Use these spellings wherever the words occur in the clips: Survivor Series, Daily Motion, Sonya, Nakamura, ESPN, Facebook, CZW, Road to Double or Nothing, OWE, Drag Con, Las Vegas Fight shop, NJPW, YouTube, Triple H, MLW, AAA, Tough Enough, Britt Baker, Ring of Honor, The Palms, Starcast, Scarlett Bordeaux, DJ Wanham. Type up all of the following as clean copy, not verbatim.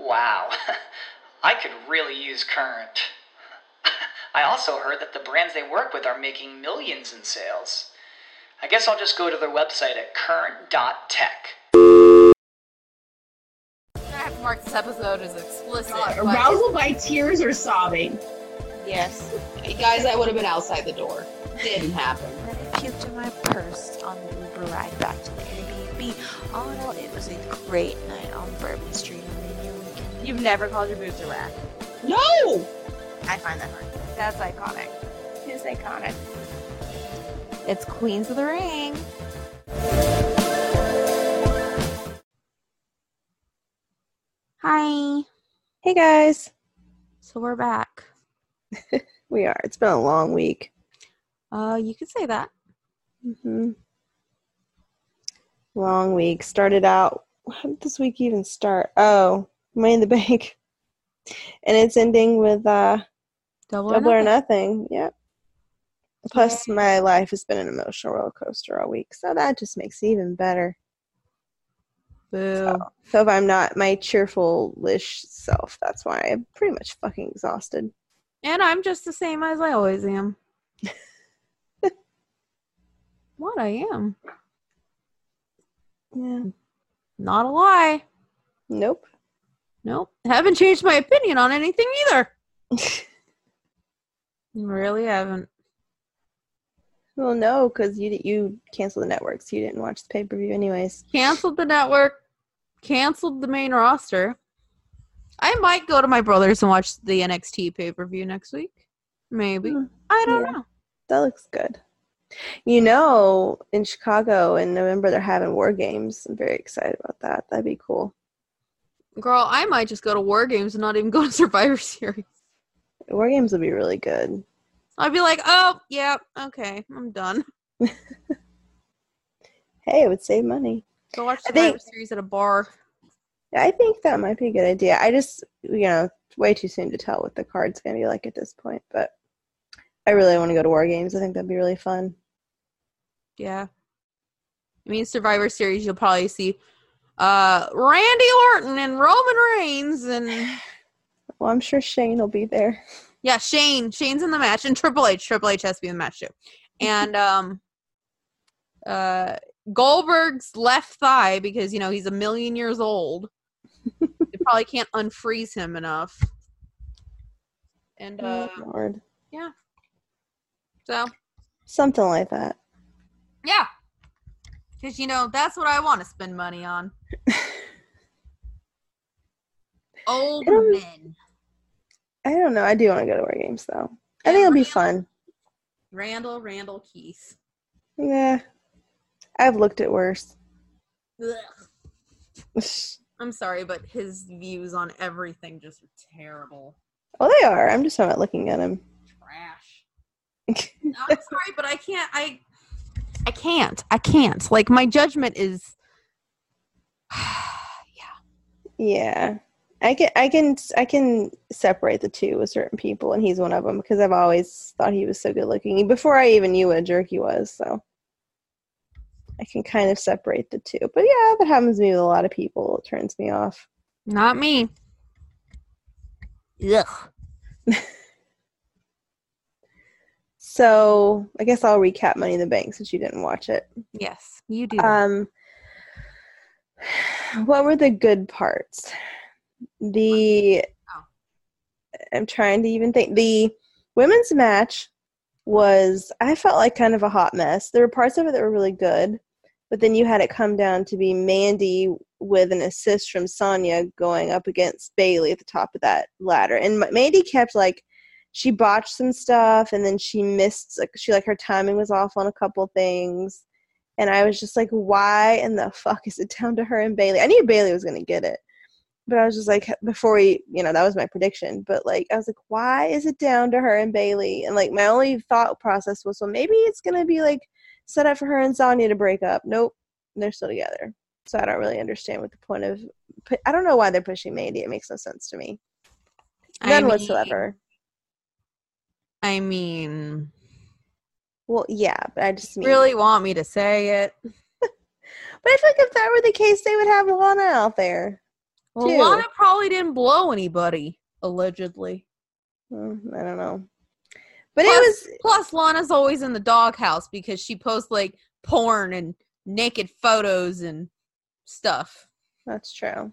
Wow, I could really use Current. I also heard that the brands they work with are making millions in sales. I guess I'll just go to their website at current.tech. I have to mark this episode as explicit. Arousal by tears or sobbing. Yes. Hey guys, I would have been outside the door. Didn't happen. Then I puked in my purse on the Uber ride back to the Airbnb. All in all, it was a great night on Bourbon Street. You've never called your boobs a rack. No! I find that hard. That's iconic. It's iconic. It's Queens of the Ring. Hi. Hey, guys. So we're back. We are. It's been a long week. You could say that. Mm-hmm. Long week. Started out... How did this week even start? Oh... Money in the Bank, and it's ending with Double or Nothing. Yep. Okay. Plus, my life has been an emotional roller coaster all week, so that just makes it even better. Boo. So if I'm not my cheerful-ish self, that's why I'm pretty much fucking exhausted. And I'm just the same as I always am. What I am. Yeah. Not a lie. Nope. Nope. Haven't changed my opinion on anything either. You really haven't. Well, no, because you canceled the network, so you didn't watch the pay-per-view anyways. Canceled the network. Canceled the main roster. I might go to my brother's and watch the NXT pay-per-view next week. Maybe. I don't know. That looks good. You know, in Chicago in November, they're having War Games. I'm very excited about that. That'd be cool. Girl, I might just go to War Games and not even go to Survivor Series. War Games would be really good. I'd be like, oh, yeah, okay, I'm done. Hey, it would save money. Go watch Survivor Series at a bar. I think that might be a good idea. I just, way too soon to tell what the card's going to be like at this point, but I really want to go to War Games. I think that'd be really fun. Yeah. I mean, Survivor Series, you'll probably see... Randy Orton and Roman Reigns and... Well, I'm sure Shane will be there. Yeah, Shane's in the match. And Triple H. Triple H has to be in the match, too. And Goldberg's left thigh, because, he's a million years old. They probably can't unfreeze him enough. And, Lord. Yeah. So. Something like that. Yeah. Because, that's what I want to spend money on. Old men. I don't know. I do want to go to War Games, though. I think it'll be fun. Randall Keith. Yeah. I've looked at worse. I'm sorry, but his views on everything just are terrible. Oh, they are. I'm just talking about looking at him. Trash. I'm sorry, but I can't... I can't. Like, my judgment is... Yeah. Yeah. I can separate the two with certain people, and he's one of them, because I've always thought he was so good-looking. Before I even knew what a jerk he was, so... I can kind of separate the two. But, yeah, that happens to me with a lot of people. It turns me off. Not me. Ugh. So, I guess I'll recap Money in the Bank since you didn't watch it. Yes, you do. What were the good parts? I'm trying to even think. The women's match was, I felt like kind of a hot mess. There were parts of it that were really good, but then you had it come down to be Mandy with an assist from Sonya going up against Bayley at the top of that ladder. And Mandy kept she botched some stuff, and then she missed, her timing was off on a couple things. And I was just like, why in the fuck is it down to her and Bayley? I knew Bayley was going to get it. But I was just like, before we, you know, that was my prediction. But, like, I was like, why is it down to her and Bayley? And, like, my only thought process was, well, maybe it's going to be, like, set up for her and Sonya to break up. Nope. They're still together. So I don't really understand what the point of – I don't know why they're pushing Mandy. It makes no sense to me. None whatsoever. I mean – well, yeah, but I just mean, really want me to say it. But I feel like if that were the case, they would have Lana out there. Well, too. Lana probably didn't blow anybody, allegedly. I don't know. But plus Lana's always in the doghouse because she posts like porn and naked photos and stuff. That's true.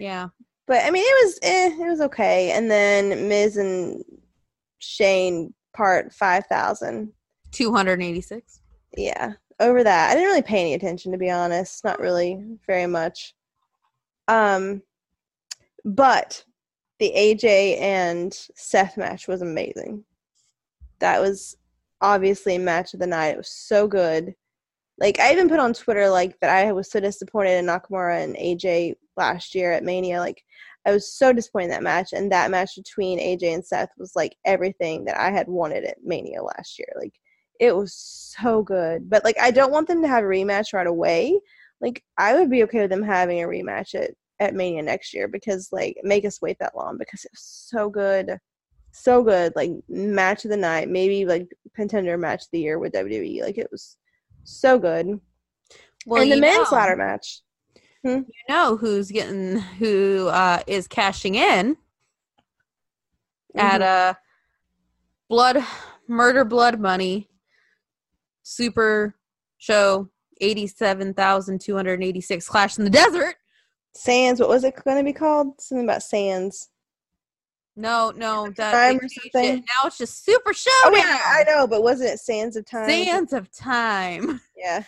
Yeah. But I mean, it was okay. And then Miz and Shane part 5,000. 286. Yeah, over that. I didn't really pay any attention, to be honest. Not really very much. But the AJ and Seth match was amazing. That was obviously a match of the night. It was so good. Like, I even put on Twitter, like, that I was so disappointed in Nakamura and AJ last year at Mania. Like, I was so disappointed in that match. And that match between AJ and Seth was, like, everything that I had wanted at Mania last year. Like, it was so good. But, like, I don't want them to have a rematch right away. Like, I would be okay with them having a rematch at Mania next year because, like, make us wait that long because it was so good. So good. Like, match of the night. Maybe, like, contender match of the year with WWE. Like, it was so good. Well, and the men's ladder match. Hmm? You know who is cashing in at a Blood Money. Super Show 87,286 Clash in the Desert. Sands, what was it going to be called? Something about Sands. No, that or something. It. Now it's just Super Show. Oh, yeah, I know, but wasn't it Sands of Time? Sands of Time. Yeah.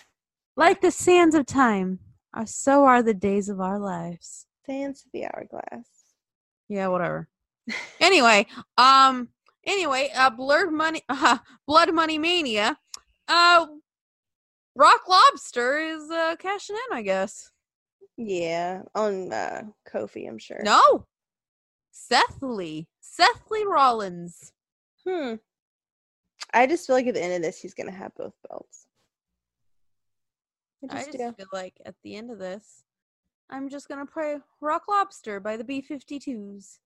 Like the sands of time, so are the days of our lives. Sands of the hourglass. Yeah, whatever. Anyway, Blood Money Mania. Brock Lobster is cashing in, I guess. Yeah, on Kofi, I'm sure. No, Seth Lee Rollins. I just feel like at the end of this, he's gonna have both belts. I just feel like at the end of this, I'm just gonna play Brock Lobster by the B-52s.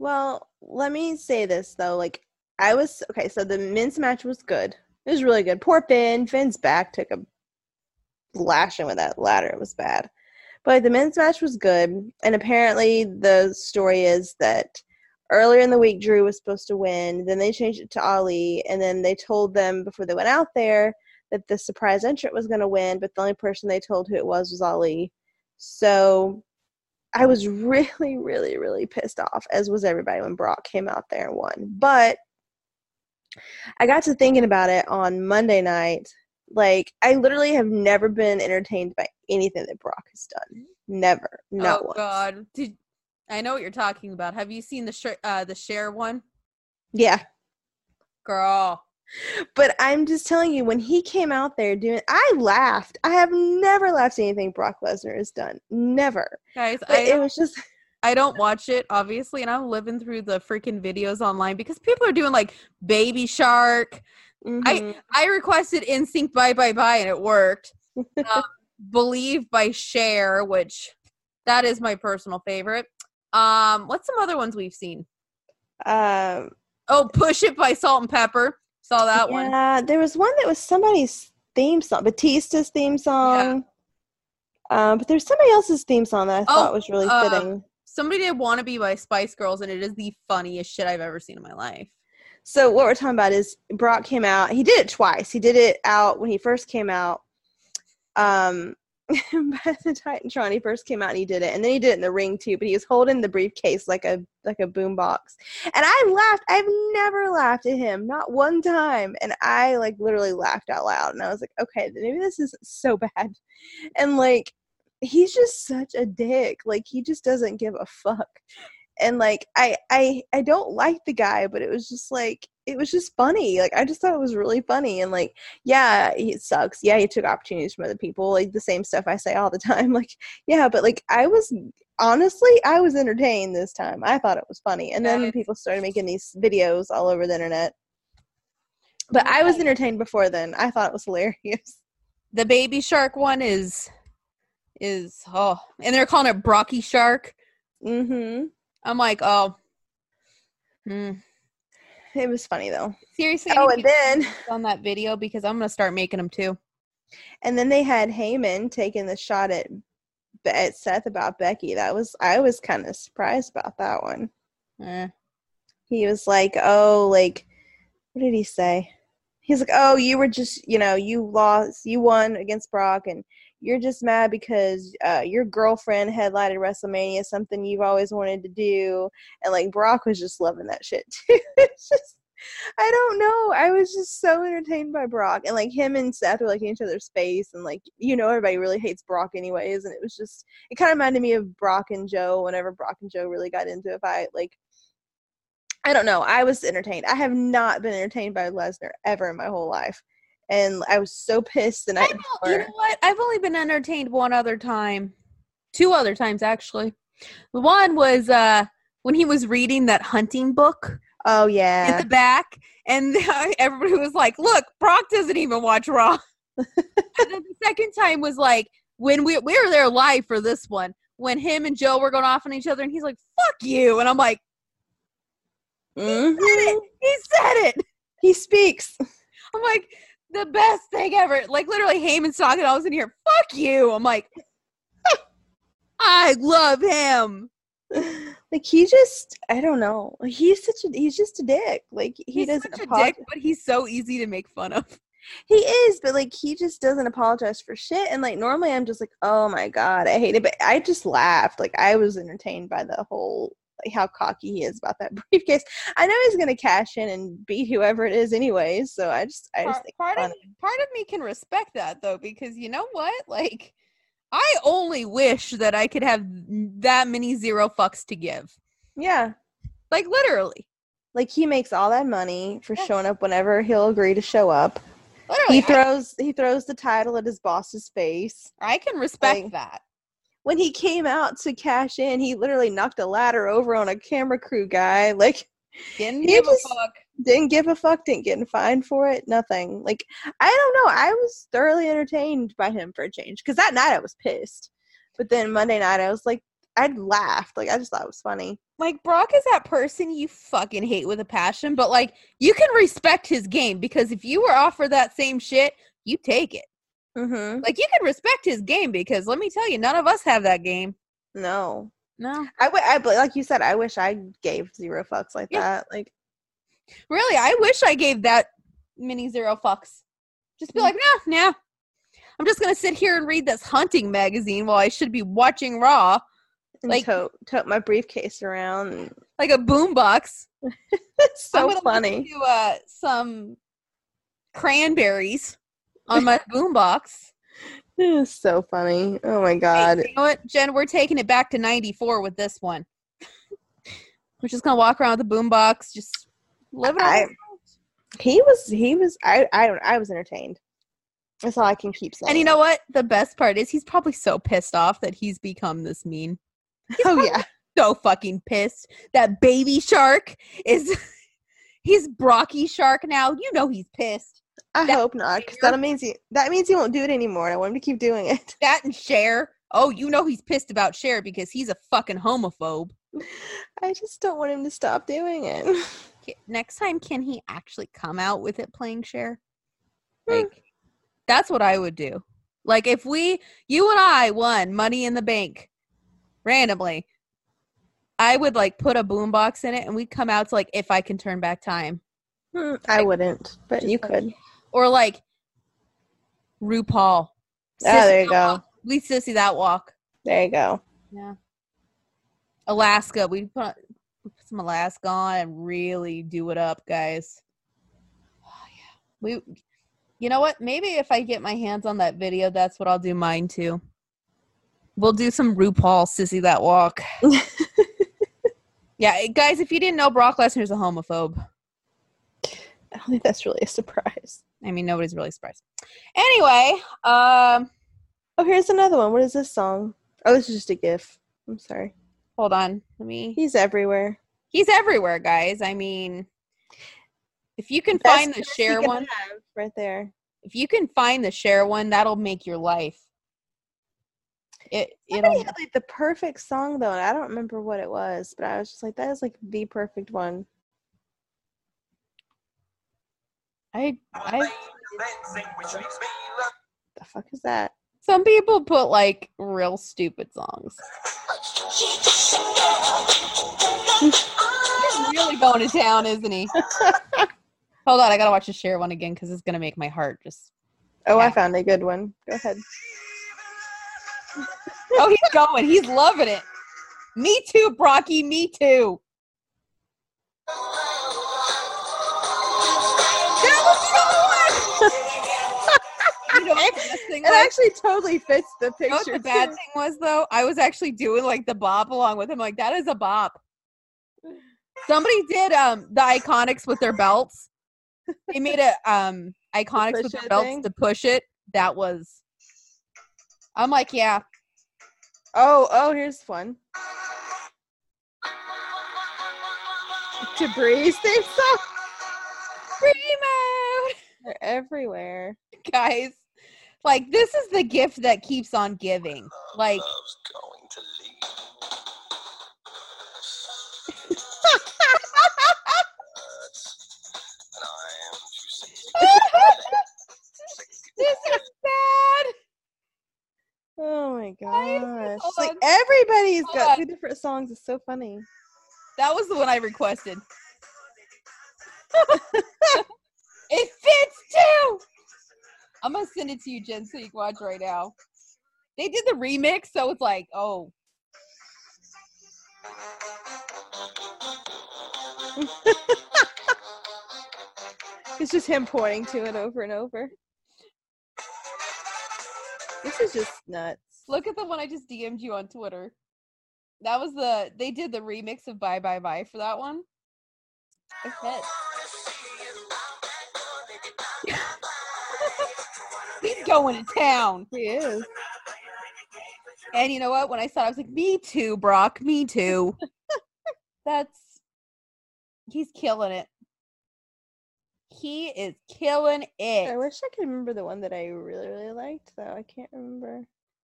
Well, let me say this though. Like, I was okay. So the men's match was good. It was really good. Poor Finn. Finn's back took a lashing with that ladder. It was bad. But the men's match was good. And apparently the story is that earlier in the week, Drew was supposed to win. Then they changed it to Ali. And then they told them before they went out there that the surprise entrant was going to win. But the only person they told who it was Ali. So I was really, really, really pissed off, as was everybody, when Brock came out there and won. But I got to thinking about it on Monday night. Like, I literally have never been entertained by anything that Brock has done. Never. Not once. Oh, God. I know what you're talking about. Have you seen the Cher one? Yeah. Girl. But I'm just telling you, when he came out there I laughed. I have never laughed at anything Brock Lesnar has done. Never. Guys, it was just... I don't watch it, obviously, and I'm living through the freaking videos online because people are doing, like, Baby Shark. Mm-hmm. I requested NSYNC Bye, Bye, and it worked. Believe by Cher, which that is my personal favorite. What's some other ones we've seen? Push It by Salt and Pepper. Saw that one. Yeah, there was one that was somebody's theme song, Batista's theme song. Yeah. But there's somebody else's theme song that I thought was really fitting. Somebody did Wanna Be by Spice Girls, and it is the funniest shit I've ever seen in my life. So what we're talking about is Brock came out. He did it twice. He did it out when he first came out. By the Titantron, he first came out and he did it. And then he did it in the ring, too. But he was holding the briefcase like a boombox. And I laughed. I've never laughed at him. Not one time. And I, like, literally laughed out loud. And I was like, okay, maybe this isn't so bad. And, like, he's just such a dick. Like, he just doesn't give a fuck. And, like, I don't like the guy, but it was just, like, it was just funny. Like, I just thought it was really funny. And, like, yeah, it sucks. Yeah, he took opportunities from other people. Like, the same stuff I say all the time. Like, yeah, but, like, I was honestly, I was entertained this time. I thought it was funny. And then people started making these videos all over the internet. But I was entertained before then. I thought it was hilarious. The baby shark one is oh, and they're calling it Brocky Shark. Mm-hmm. I'm like, oh. It was funny though. Seriously. Oh, and then on that video, because I'm gonna start making them too. And then they had Heyman taking the shot at Seth about Becky. I was kind of surprised about that one. He was like, oh, like, what did he say? He's like, oh, you were just, you know, you won against Brock, and you're just mad because your girlfriend headlighted WrestleMania, something you've always wanted to do. And, like, Brock was just loving that shit, too. It's just, I don't know. I was just so entertained by Brock. And, like, him and Seth were, like, in each other's face. And, like, you know, everybody really hates Brock anyways. And it was just, it kind of reminded me of Brock and Joe whenever Brock and Joe really got into a fight. Like, I don't know. I was entertained. I have not been entertained by Lesnar ever in my whole life. And I was so pissed the night before. You know what? I've only been entertained one other time. Two other times, actually. One was when he was reading that hunting book. Oh, yeah. In the back. And everybody was like, look, Brock doesn't even watch Raw. And then the second time was like, when we were there live for this one, when him and Joe were going off on each other, and he's like, fuck you. And I'm like, He said it. He speaks. I'm like, the best thing ever. Like, literally, Heyman's talking. I was in here, fuck you. I'm like, I love him. Like, he just, I don't know. He's just a dick. Like, he's doesn't such a dick, but he's so easy to make fun of. He is, but, like, he just doesn't apologize for shit. And, like, normally I'm just like, oh, my God, I hate it. But I just laughed. Like, I was entertained by the whole, like, how cocky he is about that briefcase. I know he's gonna cash in and beat whoever it is anyways, so I just think part of me can respect that though, because you know what, like, I only wish that I could have that many zero fucks to give. Yeah, like, literally, like, he makes all that money for showing up whenever he'll agree to show up. Literally, he throws the title at his boss's face. I can respect, like, that. When he came out to cash in, he literally knocked a ladder over on a camera crew guy. Like, didn't give a fuck. Didn't give a fuck. Didn't get fined for it. Nothing. Like, I don't know. I was thoroughly entertained by him for a change. Because that night I was pissed. But then Monday night I was like, I laughed. Like, I just thought it was funny. Like, Brock is that person you fucking hate with a passion. But, like, you can respect his game. Because if you were offered that same shit, you take it. Mm-hmm. Like, you can respect his game, because let me tell you, none of us have that game. No. I like you said, I wish I gave zero fucks like that. Like, really, I wish I gave that many zero fucks. Just be like, nah. I'm just gonna sit here and read this hunting magazine while I should be watching Raw. And like, tote my briefcase around, and like a boombox. It's so funny. Do some cranberries on my boombox. It is so funny. Oh my God. Hey, you know what, Jen? We're taking it back to 94 with this one. We're just gonna walk around with the boombox, just living on. He was. I don't. I was entertained. That's all I can keep saying. And you know what? The best part is he's probably so pissed off that he's become this mean. Oh yeah. So fucking pissed. That baby shark is. He's Brocky Shark now. You know he's pissed. I hope not, because that means he won't do it anymore, and I want him to keep doing it. That and Cher. Oh, you know he's pissed about Cher because he's a fucking homophobe. I just don't want him to stop doing it. Next time, can he actually come out with it playing Cher? Like, that's what I would do. Like, if you and I won Money in the Bank randomly, I would, like, put a boombox in it, and we'd come out to, like, If I Can Turn Back Time. I wouldn't, but you could. Or like RuPaul. Sissy, oh, there you go. Walk. We sissy that walk. There you go. Yeah. Alaska. We put some Alaska on and really do it up, guys. Oh, yeah. You know what? Maybe if I get my hands on that video, that's what I'll do mine too. We'll do some RuPaul sissy that walk. Yeah, guys, if you didn't know, Brock Lesnar's a homophobe. I don't think that's really a surprise. I mean, nobody's really surprised. Anyway, oh, here's another one. What is this song? Oh, this is just a GIF. I'm sorry. Hold on. Let me. He's everywhere. He's everywhere, guys. I mean, if you can find the share one right there. If you can find the share one, that'll make your life. Somebody had like the perfect song though, and I don't remember what it was, but I was just like, that is like the perfect one. The fuck is that? Some people put like real stupid songs. He's really going to town, isn't he? Hold on, I gotta watch the share one again because it's gonna make my heart just. Oh, happen. I found a good one. Go ahead. Oh, he's going. He's loving it. Me too, Brocky. Me too. You know what the best thing was? It actually totally fits the picture. You know what the bad thing was though? I was actually doing like the bop along with him. Like that is a bop. Somebody did the Iconics with their belts. They made a Iconics with their belts thing to push it. That was. I'm like, yeah. Oh, here's one. To Breeze, they suck. Free mode. They're everywhere, guys. Like this is the gift that keeps on giving. Like. This is bad. Oh my gosh. Like everybody's got two different songs. It's so funny. That was the one I requested. It fits too. I'm gonna send it to you, Jen, so you can watch right now. They did the remix, so it's like, oh. It's just him pointing to it over and over. This is just nuts. Look at the one I just DM'd you on Twitter. That was they did the remix of Bye Bye Bye for that one. It fits. He's going to town. He is. And you know what? When I saw it, I was like, me too, Brock. Me too. He's killing it. He is killing it. I wish I could remember the one that I really, really liked, though. I can't remember.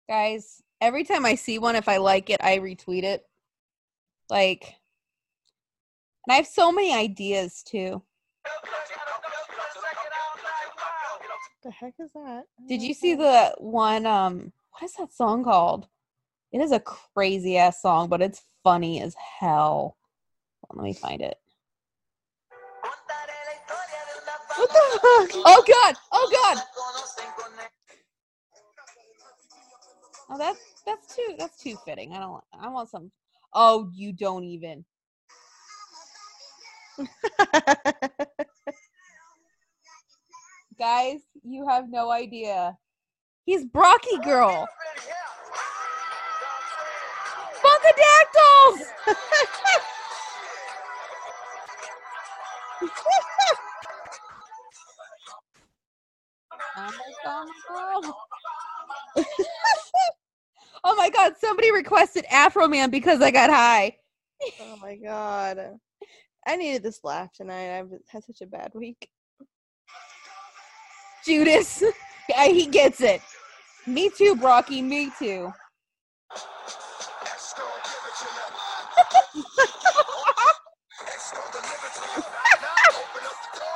Guys, every time I see one, if I like it, I retweet it. Like, and I have so many ideas, too. What the heck is that? Did you see the one, what is that song called? It is a crazy-ass song, but it's funny as hell. Hold on, let me find it. What the fuck? Oh, God. Oh, God. Oh, that's too fitting. I want something. Oh, you don't even. Guys, you have no idea. He's Brocky Girl. Funkadactyls! Oh my God, somebody requested Afro Man because I got high. Oh my God. I needed this laugh tonight. I've had such a bad week. Judas. Yeah, he gets it. Me too, Brocky. Me too.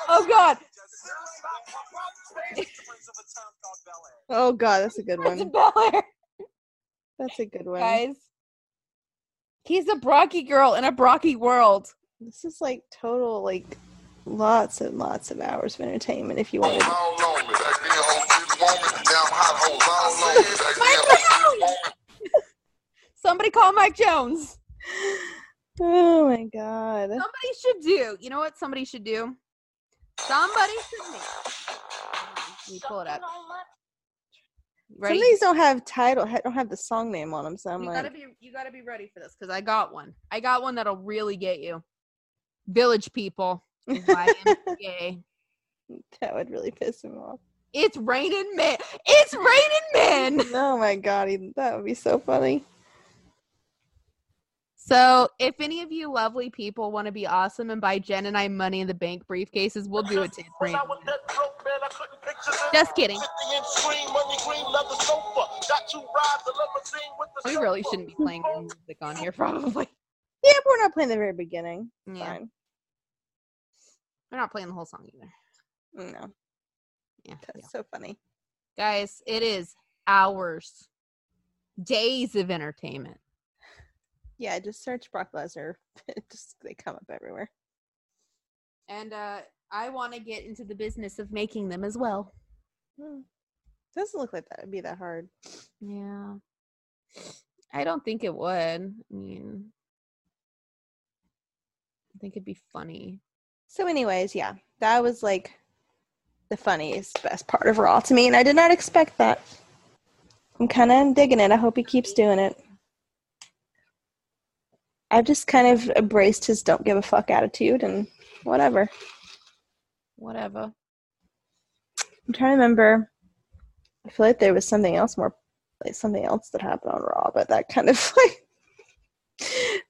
Oh God. Oh God, that's a good one. That's a good one, guys. He's a Brocky girl in a Brocky world. This is like total, like lots and lots of hours of entertainment. If you want to. Somebody call Mike Jones. Oh my God. Somebody should do. You know what? Somebody should do. Somebody should make. Let me pull it up. Ready? Some of these don't have the song name on them, so I'm you gotta be ready for this because I got one. I got one that'll really get you. Village People. That would really piss him off. It's raining men. It's raining men. Oh my God, that would be so funny. So if any of you lovely people want to be awesome and buy Jen and I Money in the Bank briefcases, we'll do it to you. Just kidding. We really shouldn't be playing music on here, probably. Yeah, but we're not playing the very beginning. Yeah. Fine. We're not playing the whole song either. No. Yeah. That's so funny. Guys, it is hours, days of entertainment. Yeah, just search Brock Lesnar. They come up everywhere. And I want to get into the business of making them as well. Doesn't look like that would be that hard. Yeah. I don't think it would. I mean, I think it'd be funny. So anyways, yeah, that was like the funniest, best part of Raw to me, and I did not expect that. I'm kind of digging it. I hope he keeps doing it. I've just kind of embraced his don't give a fuck attitude and whatever. Whatever. I'm trying to remember. I feel like there was something else that happened on Raw, but that kind of like,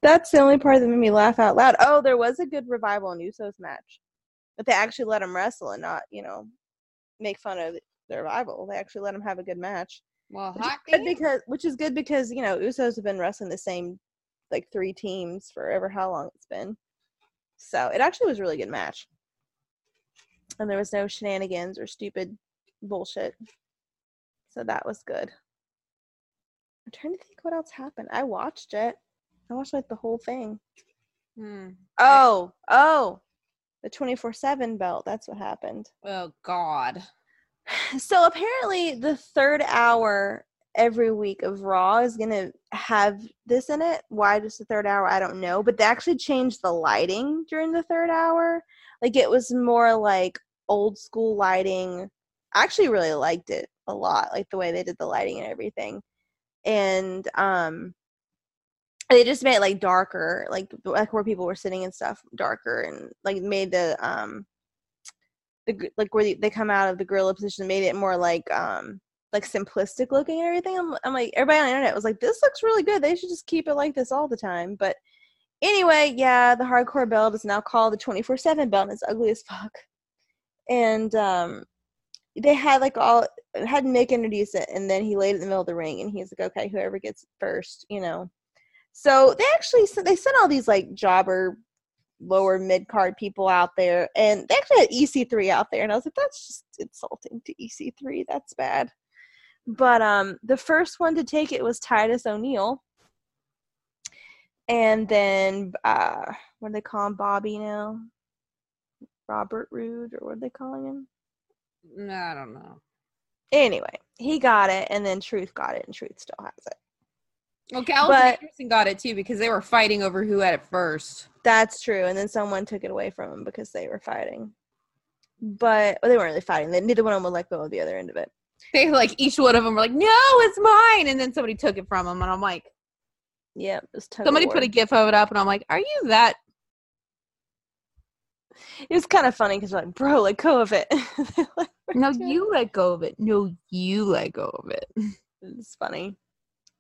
that's the only part that made me laugh out loud. Oh, there was a good Revival and Usos match, but they actually let them wrestle and not, make fun of the Revival. They actually let them have a good match. Well, which is good because, Usos have been wrestling the same like three teams forever, how long it's been. So it actually was a really good match, and there was no shenanigans or stupid bullshit, so that was good. I'm trying to think what else happened. I watched like the whole thing. Oh the 24/7 belt, that's what happened. Oh god. So apparently the third hour every week of Raw is gonna have this in it. Why just the third hour? I don't know, but they actually changed the lighting during the third hour. Like, it was more like old school lighting. I actually really liked it a lot, like the way they did the lighting and everything. And they just made it like darker, like where people were sitting and stuff darker, and like made the like where they come out of the gorilla position, made it more like simplistic looking and everything. I'm like, everybody on the internet was like, this looks really good. They should just keep it like this all the time. But anyway, yeah, the hardcore belt is now called the 24/7 belt, and it's ugly as fuck. And they had had Nick introduce it, and then he laid it in the middle of the ring, and he's like, okay, whoever gets first, So they sent all these like jobber lower mid card people out there, and they actually had EC3 out there, and I was like, that's just insulting to EC3. That's bad. But the first one to take it was Titus O'Neil, and then what do they call him? Bobby now? Robert Roode, or what are they calling him? No, I don't know. Anyway, he got it, and then Truth got it, and Truth still has it. Well, Gallows and Anderson got it too, because they were fighting over who had it first. That's true, and then someone took it away from them because they were fighting. But they weren't really fighting. Neither one of them would let go of the other end of it. They each one of them were like, no, it's mine, and then somebody took it from them, and I'm like, yeah, it was somebody put a gif of it up, and I'm like, are you that? It was kind of funny because like, bro, let go of it. No, you let go of it. No, you let go of it. It's funny,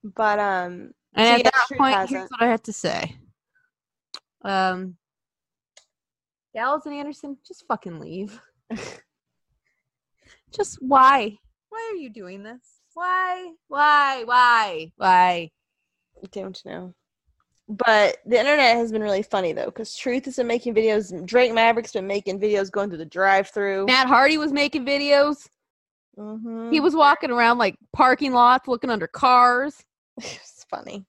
but and so at that point, here's what I have to say: Gallows and Anderson, just fucking leave. Just why? Why are you doing this? Why? I don't know. But the internet has been really funny, though, because Truth has been making videos. Drake Maverick's been making videos going through the drive-thru. Matt Hardy was making videos. Mm-hmm. He was walking around, parking lots, looking under cars. It's funny.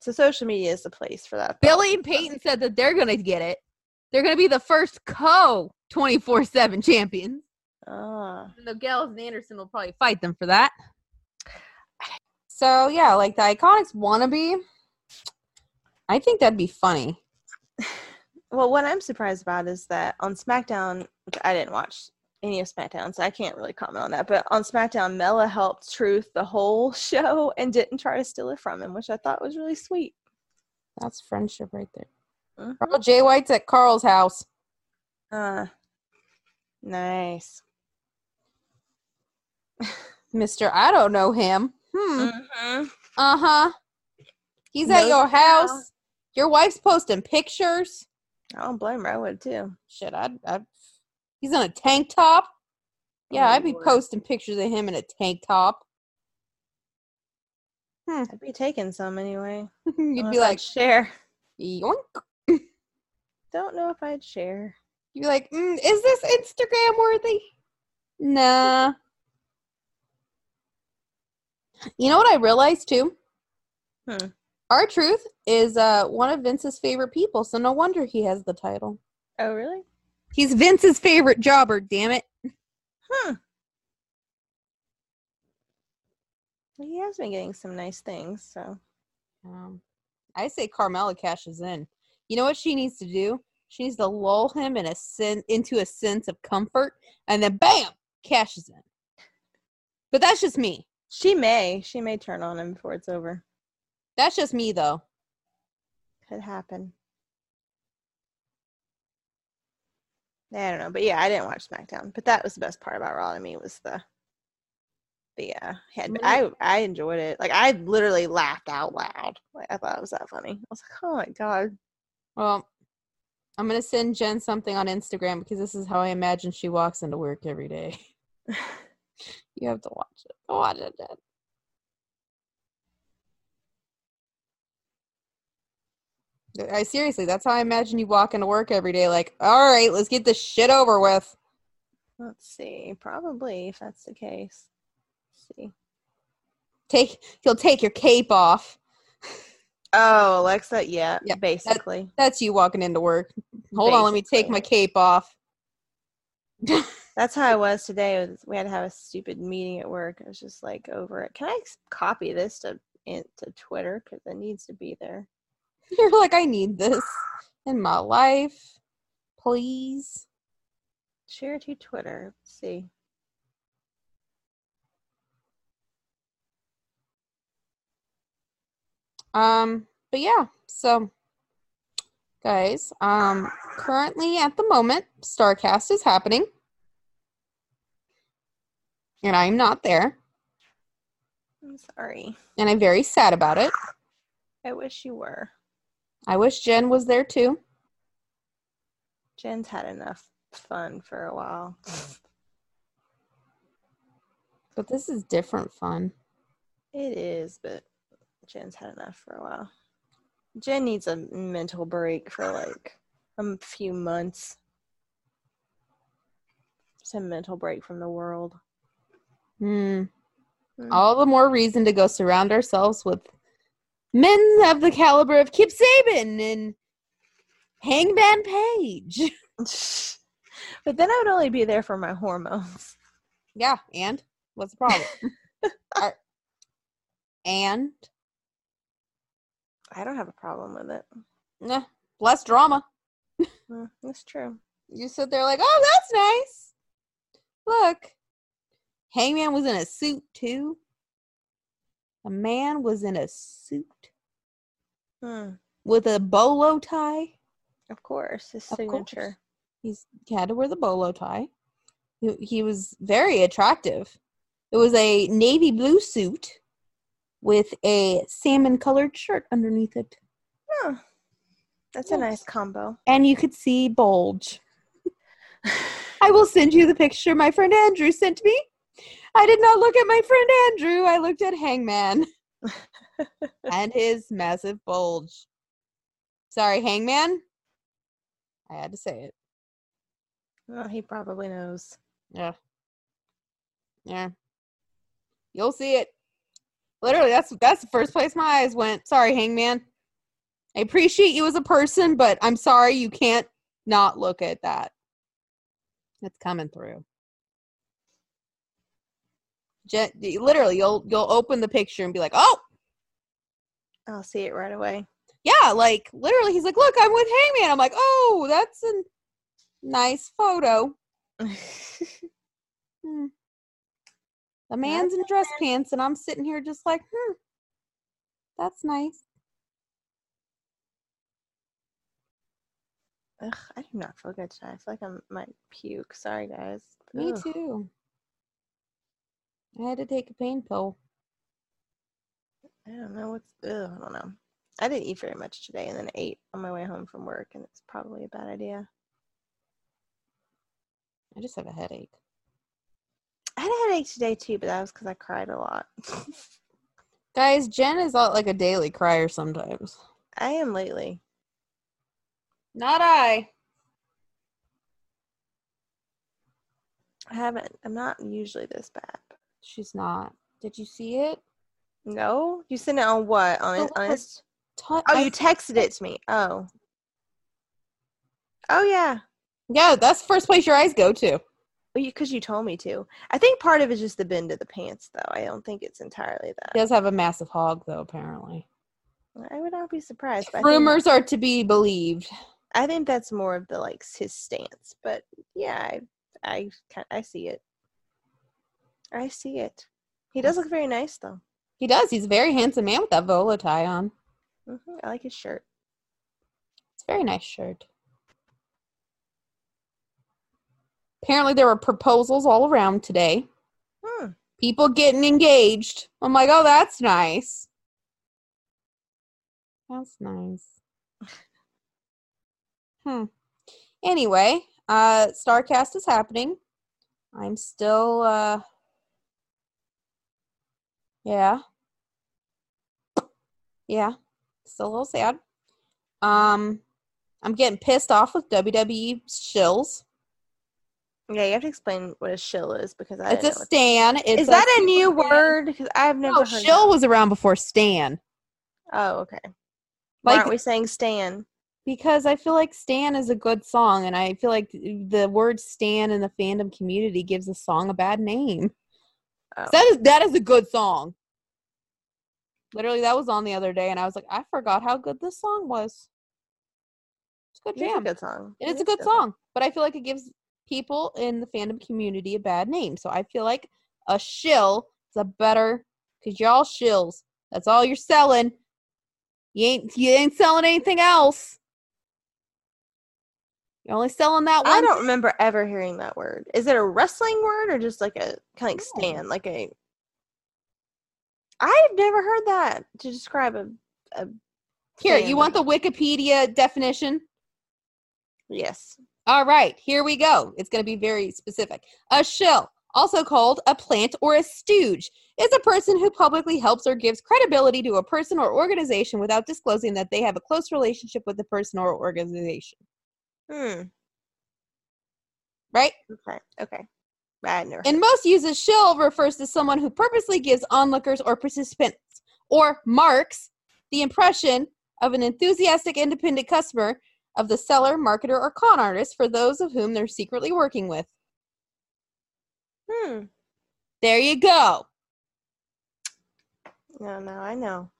So social media is the place for that. Billy and Peyton said that they're going to get it. They're going to be the first co-24/7 champions. And the Gallows and Anderson will probably fight them for that. So, yeah, the Iconics wannabe, I think that'd be funny. Well, what I'm surprised about is that on SmackDown, I didn't watch any of SmackDown, so I can't really comment on that, but on SmackDown, Mella helped Truth the whole show and didn't try to steal it from him, which I thought was really sweet. That's friendship right there. Mm-hmm. Carl J. White's at Carl's house. Nice. Mr. I don't know him. Mm-hmm. Uh-huh. He's at your house. Your wife's posting pictures. I don't blame her. I would too. Shit, I'd he's in a tank top. Yeah, oh, I'd be Lord. Posting pictures of him in a tank top. I'd be taking some anyway. You'd be like, share. Yoink. Don't know if I'd share. You'd be like, is this Instagram worthy? Nah. You know what I realized too? R-Truth is one of Vince's favorite people, so no wonder he has the title. Oh, really? He's Vince's favorite jobber, damn it. Well, he has been getting some nice things, so. I say Carmella cashes in. You know what she needs to do? She needs to lull him in into a sense of comfort, and then bam, cashes in. But that's just me. She may turn on him before it's over. That's just me, though. Could happen. I don't know, but yeah, I didn't watch SmackDown, but that was the best part about Raw to me was I enjoyed it. Like, I literally laughed out loud. Like, I thought it was that funny. I was like, oh my god. Well, I'm gonna send Jen something on Instagram because this is how I imagine she walks into work every day. You have to watch it. Watch it, Jen. I seriously, that's how I imagine you walk into work every day. Like, all right, let's get this shit over with. Let's see. Probably, if that's the case. Let's see, he'll take your cape off. Oh, Alexa, yeah basically. That's you walking into work. Hold on, let me take my cape off. That's how I was today. We had to have a stupid meeting at work. I was just like over it. Can I copy this to Twitter because it needs to be there? You're like, I need this in my life. Please. Share to Twitter. Let's see. But yeah, so guys, currently at the moment, Starcast is happening. And I'm not there. I'm sorry. And I'm very sad about it. I wish you were. I wish Jen was there, too. Jen's had enough fun for a while. But this is different fun. It is, but Jen's had enough for a while. Jen needs a mental break for, like, a few months. Just a mental break from the world. All the more reason to go surround ourselves with men of the caliber of Kip Saban and Hangman Page. But then I would only be there for my hormones. Yeah, and? What's the problem? And? I don't have a problem with it. Nah, less drama. That's true. You sit there like, oh, that's nice. Look. Hangman was in a suit, too. A man was in a suit with a bolo tie. Of course, his signature. He had to wear the bolo tie. He was very attractive. It was a navy blue suit with a salmon-colored shirt underneath it. Oh, that's a nice combo. And you could see bulge. I will send you the picture my friend Andrew sent me. I did not look at my friend Andrew. I looked at Hangman and his massive bulge. Sorry, Hangman. I had to say it. Well, he probably knows. Yeah. Yeah. You'll see it. Literally, that's the first place my eyes went. Sorry, Hangman. I appreciate you as a person, but I'm sorry you can't not look at that. It's coming through. Literally, you'll open the picture and be like, oh! I'll see it right away. Yeah, like, literally, he's like, look, I'm with Hangman. I'm like, oh, that's a nice photo. The man's in dress pants, and I'm sitting here just like, that's nice. Ugh, I do not feel good tonight. I feel like I might puke. Sorry, guys. Me too. I had to take a pain pill. I don't know. I didn't eat very much today and then ate on my way home from work, and it's probably a bad idea. I just have a headache. I had a headache today too, but that was because I cried a lot. Guys, Jen is like a daily crier sometimes. I am lately. Not I. I haven't. I'm not usually this bad. She's not. Did you see it? No. You sent it on what? Oh, you texted it to me. Oh, yeah. Yeah, that's the first place your eyes go to. Because you told me to. I think part of it is just the bend of the pants, though. I don't think it's entirely that. He does have a massive hog, though, apparently. I would not be surprised. Rumors are to be believed. I think that's more of the, like, his stance. But, yeah, I see it. I see it. He does look very nice, though. He does. He's a very handsome man with that bolo tie on. Mm-hmm. I like his shirt. It's a very nice shirt. Apparently, there were proposals all around today. People getting engaged. I'm like, oh, that's nice. That's nice. Anyway, Starcast is happening. I'm still, Yeah. Still a little sad. I'm getting pissed off with WWE shills. Yeah, you have to explain what a shill is because I. It's a stan. Is that a new word? Because I've never heard. Shill was around before stan. Oh, okay. Why aren't we saying stan? Because I feel like stan is a good song, and I feel like the word stan in the fandom community gives a song a bad name. Oh. That is a good song. Literally, that was on the other day, and I was like, I forgot how good this song was. It's a good jam. It's a good song. It is a good song, but I feel like it gives people in the fandom community a bad name. So I feel like a shill is a better, because y'all shills. That's all you're selling. You ain't selling anything else. You're only selling that one. I don't remember ever hearing that word. Is it a wrestling word or just like a kind of stan? Like a. I've never heard that to describe a Here, you want the Wikipedia definition? Yes. All right, here we go. It's going to be very specific. A shill, also called a plant or a stooge, is a person who publicly helps or gives credibility to a person or organization without disclosing that they have a close relationship with the person or organization. Right? Okay. Bad nerd. In most uses, shill refers to someone who purposely gives onlookers or participants or marks the impression of an enthusiastic independent customer of the seller, marketer, or con artist for those of whom they're secretly working with. There you go. No, I know.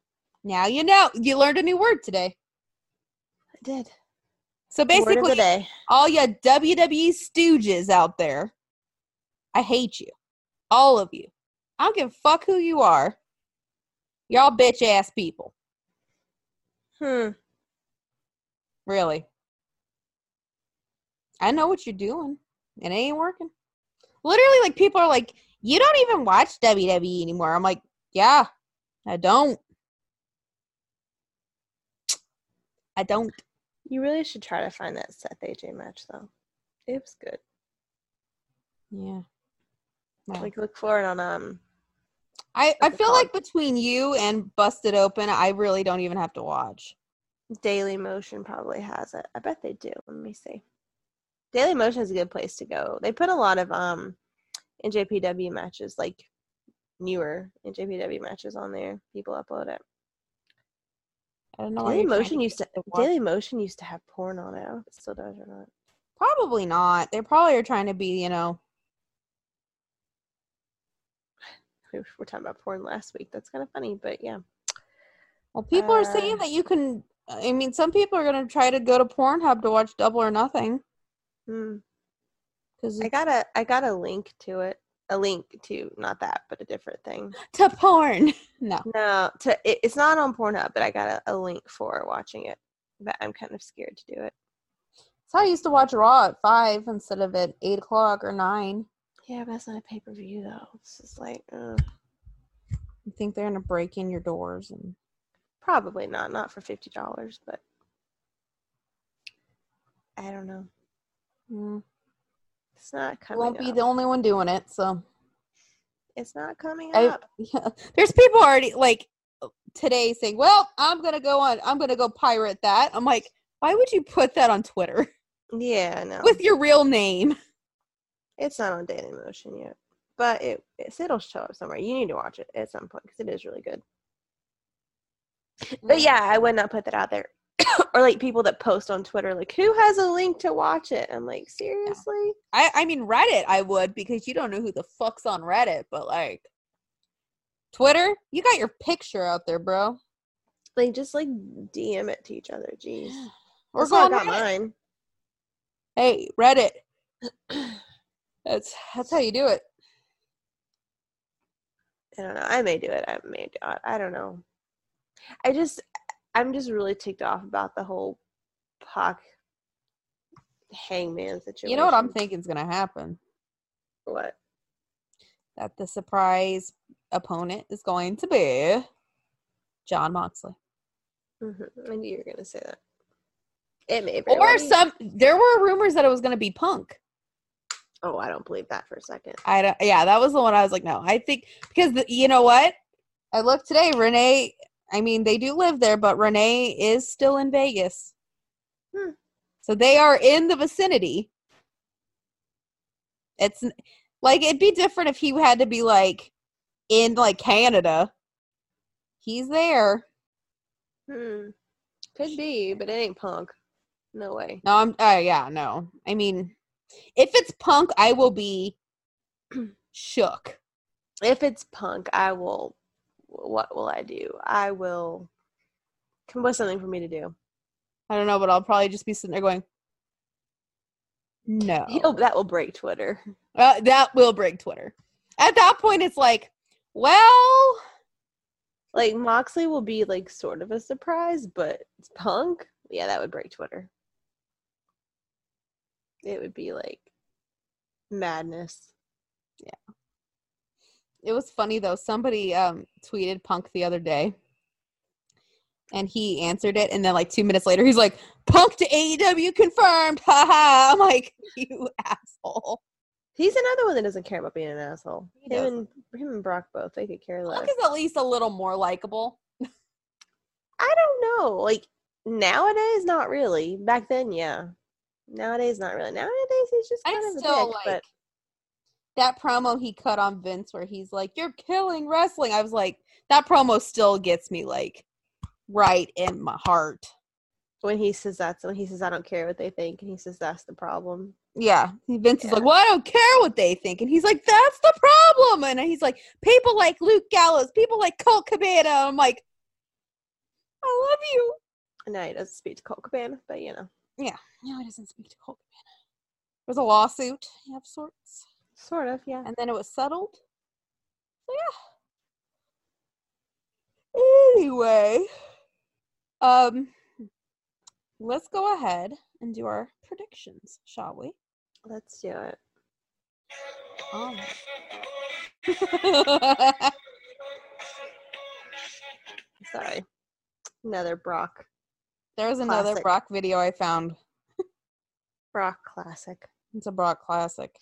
Now you know. You learned a new word today. I did. So basically, all you WWE stooges out there, I hate you. All of you. I don't give a fuck who you are. Y'all bitch-ass people. Really. I know what you're doing. It ain't working. Literally, like, people are like, you don't even watch WWE anymore. I'm like, yeah, I don't. I don't. You really should try to find that Seth AJ match, though. It was good. Yeah. No. Like, look for it on, I feel like between you and Busted Open, I really don't even have to watch. Daily Motion probably has it. I bet they do. Let me see. Daily Motion is a good place to go. They put a lot of NJPW matches, like newer NJPW matches on there. People upload it. I don't know. Daily Motion used to have porn on it. I don't know if it still does or not. Probably not. They probably are trying to be, you know. We were talking about porn last week. That's kind of funny, but yeah. Well, people are saying that you can. I mean, some people are going to try to go to Pornhub to watch Double or Nothing. I got a link to it. A link to, not that, but a different thing. To porn. No. It's not on Pornhub, but I got a link for watching it. But I'm kind of scared to do it. So I used to watch Raw at 5 instead of at 8 o'clock or 9. Yeah, but that's not a pay-per-view, though. It's just like, ugh. You think they're going to break in your doors and... Probably not. Not for $50, but I don't know. It's not coming up. Won't be the only one doing it, so. It's not coming up. Yeah. There's people already, like, today saying, well, I'm going to go pirate that. I'm like, why would you put that on Twitter? Yeah, no. With your real name. It's not on Daily Motion yet. But it'll show up somewhere. You need to watch it at some point because it is really good. But yeah, I would not put that out there. Or like people that post on Twitter, like, who has a link to watch it? I'm like, seriously? I mean, Reddit I would, because you don't know who the fuck's on Reddit. But like, Twitter, you got your picture out there, bro. Like, just like DM it to each other. Jeez. Or go on mine. Hey, Reddit. That's how you do it. I don't know. I may do it. I may not. I don't know. I'm just really ticked off about the whole Pac Hangman situation. You know what I'm thinking is going to happen? What? That the surprise opponent is going to be John Moxley. Mm-hmm. I knew you were going to say that. It may be. There were rumors that it was going to be Punk. Oh, I don't believe that for a second. Yeah, that was the one I was like, no. I think because you know what? I looked today, Renee. I mean, they do live there, but Renee is still in Vegas. So they are in the vicinity. It's like, it'd be different if he had to be like in like Canada. He's there. Could be, but it ain't Punk. No way. No, no. I mean, if it's Punk, I will be shook. If it's Punk, what will I do? I will come up with something for me to do. I don't know, but I'll probably just be sitting there going, no. That will break Twitter. That will break Twitter. At that point, it's like, well. Like, Moxley will be, like, sort of a surprise, but it's Punk. Yeah, that would break Twitter. It would be, like, madness. Yeah. It was funny, though. Somebody tweeted Punk the other day, and he answered it, and then, like, 2 minutes later, he's like, Punk to AEW confirmed! Ha ha! I'm like, you asshole. He's another one that doesn't care about being an asshole. Him and Brock both, they could care less. Punk is at least a little more likable. I don't know. Like, nowadays, not really. Back then, yeah. Nowadays, not really. Nowadays, he's just kind of a dick, but... That promo he cut on Vince where he's like, you're killing wrestling. I was like, that promo still gets me, like, right in my heart. When he says, I don't care what they think. And he says, that's the problem. Yeah. Vince is like, well, I don't care what they think. And he's like, that's the problem. And he's like, people like Luke Gallows, people like Colt Cabana. I'm like, I love you. And now he doesn't speak to Colt Cabana, but you know. Yeah. No, he doesn't speak to Colt Cabana. There was a lawsuit of sorts. Sort of, yeah. And then it was settled. So, yeah. Anyway. Let's go ahead and do our predictions, shall we? Let's do it. Sorry. Another Brock. There was another Brock video I found. Brock classic. It's a Brock classic.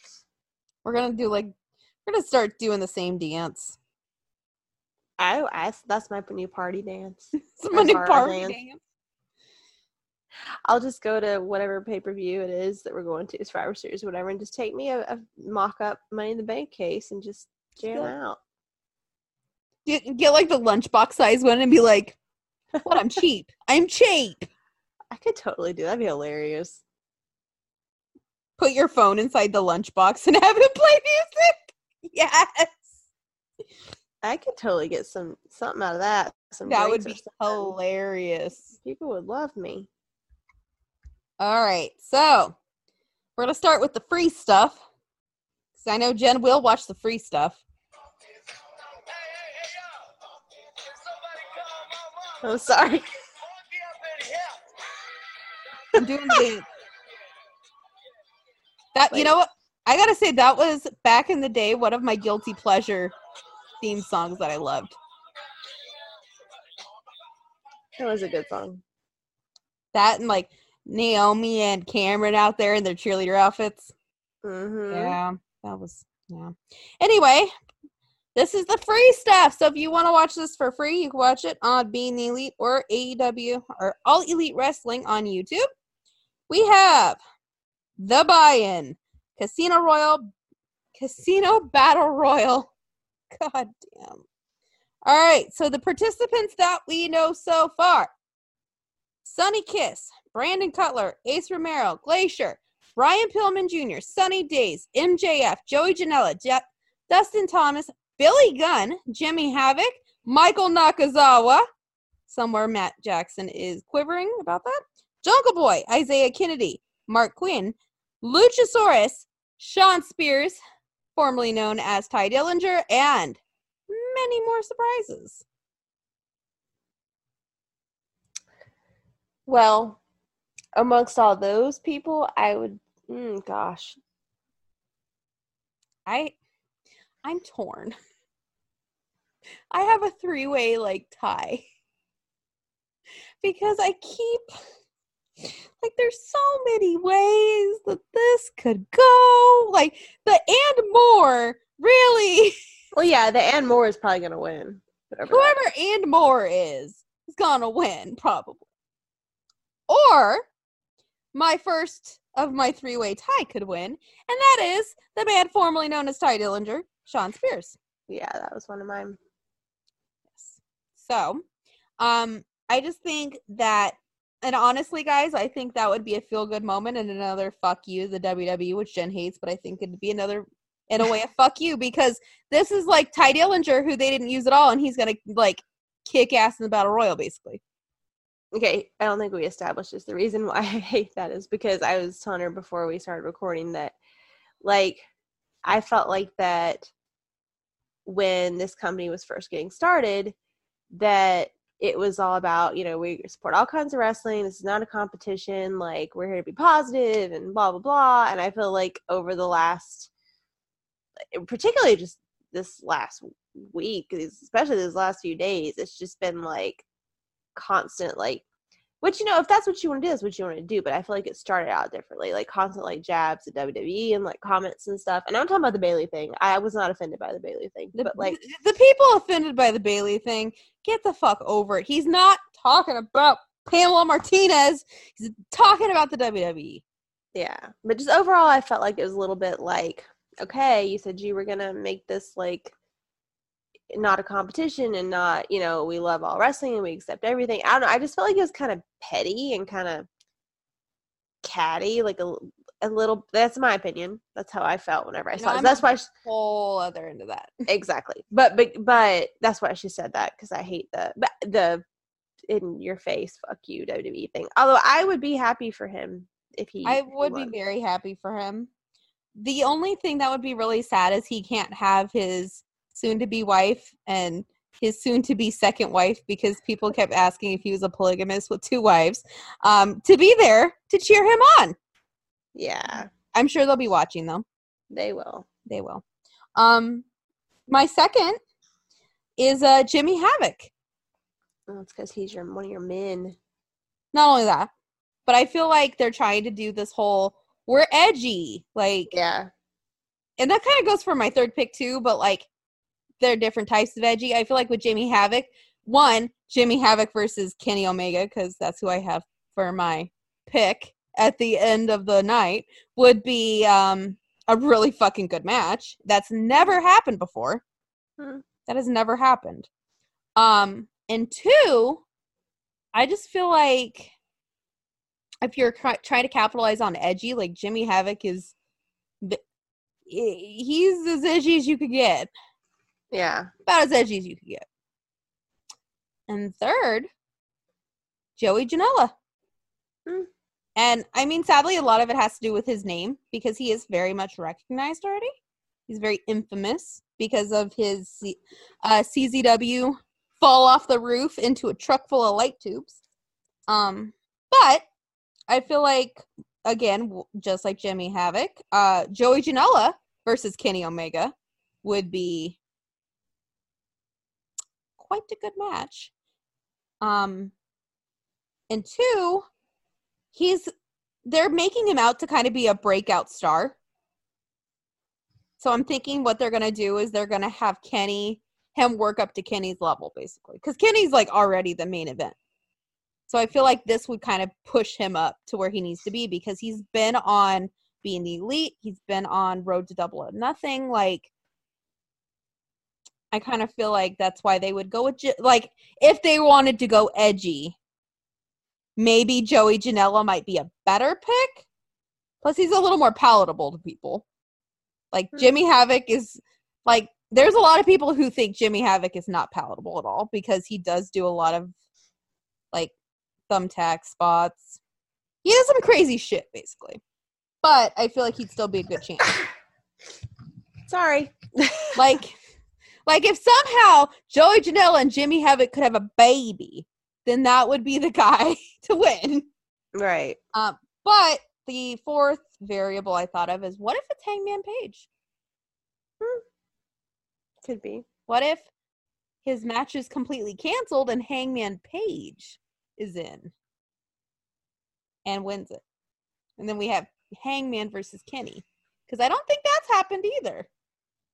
We're gonna start doing the same dance. That's my new party dance. It's my new party dance. I'll just go to whatever pay-per-view it is that we're going to, Survivor Series or whatever, and just take me a mock-up Money in the Bank case and just jam out. Get like the lunchbox size one and be like, "What? I'm cheap. I'm cheap." I could totally do that. That'd be hilarious. Put your phone inside the lunchbox and have it play music. Yes. I could totally get something out of that. That would be hilarious. People would love me. All right. So we're going to start with the free stuff. Because I know Jen will watch the free stuff. I'm sorry. I'm doing the... That, you know what? I gotta say, that was, back in the day, one of my guilty pleasure theme songs that I loved. It was a good song. That and like Naomi and Cameron out there in their cheerleader outfits. Mm-hmm. Yeah, that was, yeah. Anyway, this is the free stuff. So if you want to watch this for free, you can watch it on Being the Elite or AEW or All Elite Wrestling on YouTube. We have The Buy-In, Casino Royal, Casino Battle Royal. God damn. All right, so the participants that we know so far. Sonny Kiss, Brandon Cutler, Ace Romero, Glacier, Brian Pillman Jr., Sonny Days, MJF, Joey Janela, Dustin Thomas, Billy Gunn, Jimmy Havoc, Michael Nakazawa. Somewhere Matt Jackson is quivering about that. Jungle Boy, Isaiah Kennedy, Mark Quinn, Luchasaurus, Sean Spears, formerly known as Ty Dillinger, and many more surprises. Well, amongst all those people, I would, gosh. I'm torn. I have a three-way, tie. Because I keep, there's so many ways that this could go. The and more, really. Well, yeah, the and more is probably going to win. Whoever and more is going to win, probably. Or my first of my three-way tie could win, and that is the man formerly known as Ty Dillinger, Sean Spears. Yeah, that was one of mine. Yes. So, I just think that, and honestly, guys, I think that would be a feel-good moment and another fuck you, the WWE, which Jen hates, but I think it'd be another, in a way, a fuck you, because this is like Ty Dillinger, who they didn't use at all, and he's going to, kick ass in the Battle Royal, basically. Okay, I don't think we established this. The reason why I hate that is because I was telling her before we started recording that, I felt like that when this company was first getting started, that it was all about, we support all kinds of wrestling. This is not a competition. We're here to be positive and blah, blah, blah. And I feel like over the last, particularly just this last week, especially these last few days, it's just been, constant which if that's what you want to do, that's what you want to do, but I feel like it started out differently, constant jabs at WWE and comments and stuff. And I'm talking about the Bayley thing. I was not offended by the Bayley thing, but the people offended by the Bayley thing, get the fuck over it. He's not talking about Pamela Martinez, he's talking about the WWE. Yeah, but just overall I felt like it was a little bit okay, you said you were gonna make this not a competition and not, we love all wrestling and we accept everything. I don't know. I just felt like it was kind of petty and kind of catty, a little. That's my opinion. That's how I felt whenever I saw it. So that's why whole other end of that. Exactly. But that's why she said that, because I hate the in your face fuck you WWE thing. Although I would be happy for him if he. I would be very happy for him. The only thing that would be really sad is he can't have his soon-to-be wife and his soon-to-be second wife, because people kept asking if he was a polygamist with two wives, to be there to cheer him on. Yeah. I'm sure they'll be watching, though. They will. My second is Jimmy Havoc. Well, it's because he's one of your men. Not only that, but I feel like they're trying to do this whole, we're edgy. Yeah. And that kind of goes for my third pick, too, but, there are different types of edgy. I feel like with Jimmy Havoc, Jimmy Havoc versus Kenny Omega, because that's who I have for my pick at the end of the night, would be a really fucking good match. That's never happened before. Hmm. That has never happened. And two, I just feel like if you're trying to capitalize on edgy, Jimmy Havoc is, he's as edgy as you could get. Yeah. About as edgy as you can get. And third, Joey Janela. Mm. And, sadly, a lot of it has to do with his name, because he is very much recognized already. He's very infamous because of his CZW fall off the roof into a truck full of light tubes. But I feel like, again, just like Jimmy Havoc, Joey Janela versus Kenny Omega would be quite a good match. And two, they're making him out to kind of be a breakout star. So I'm thinking what they're going to do is they're going to have him work up to Kenny's level, basically. Because Kenny's, like, already the main event. So I feel like this would kind of push him up to where he needs to be, because he's been on Being the Elite. He's been on Road to Double or Nothing. Like, I kind of feel like that's why they would go with like, if they wanted to go edgy, maybe Joey Janela might be a better pick. Plus, he's a little more palatable to people. Like, Jimmy Havoc is, like, there's a lot of people who think Jimmy Havoc is not palatable at all, because he does do a lot of, like, thumbtack spots. He does some crazy shit, basically. But I feel like he'd still be a good champ. Sorry. Like, if somehow Joey Janela and Jimmy Havoc could have a baby, then that would be the guy to win. Right. But the fourth variable I thought of is, what if it's Hangman Page? Could be. What if his match is completely canceled and Hangman Page is in and wins it? And then we have Hangman versus Kenny. Because I don't think that's happened either.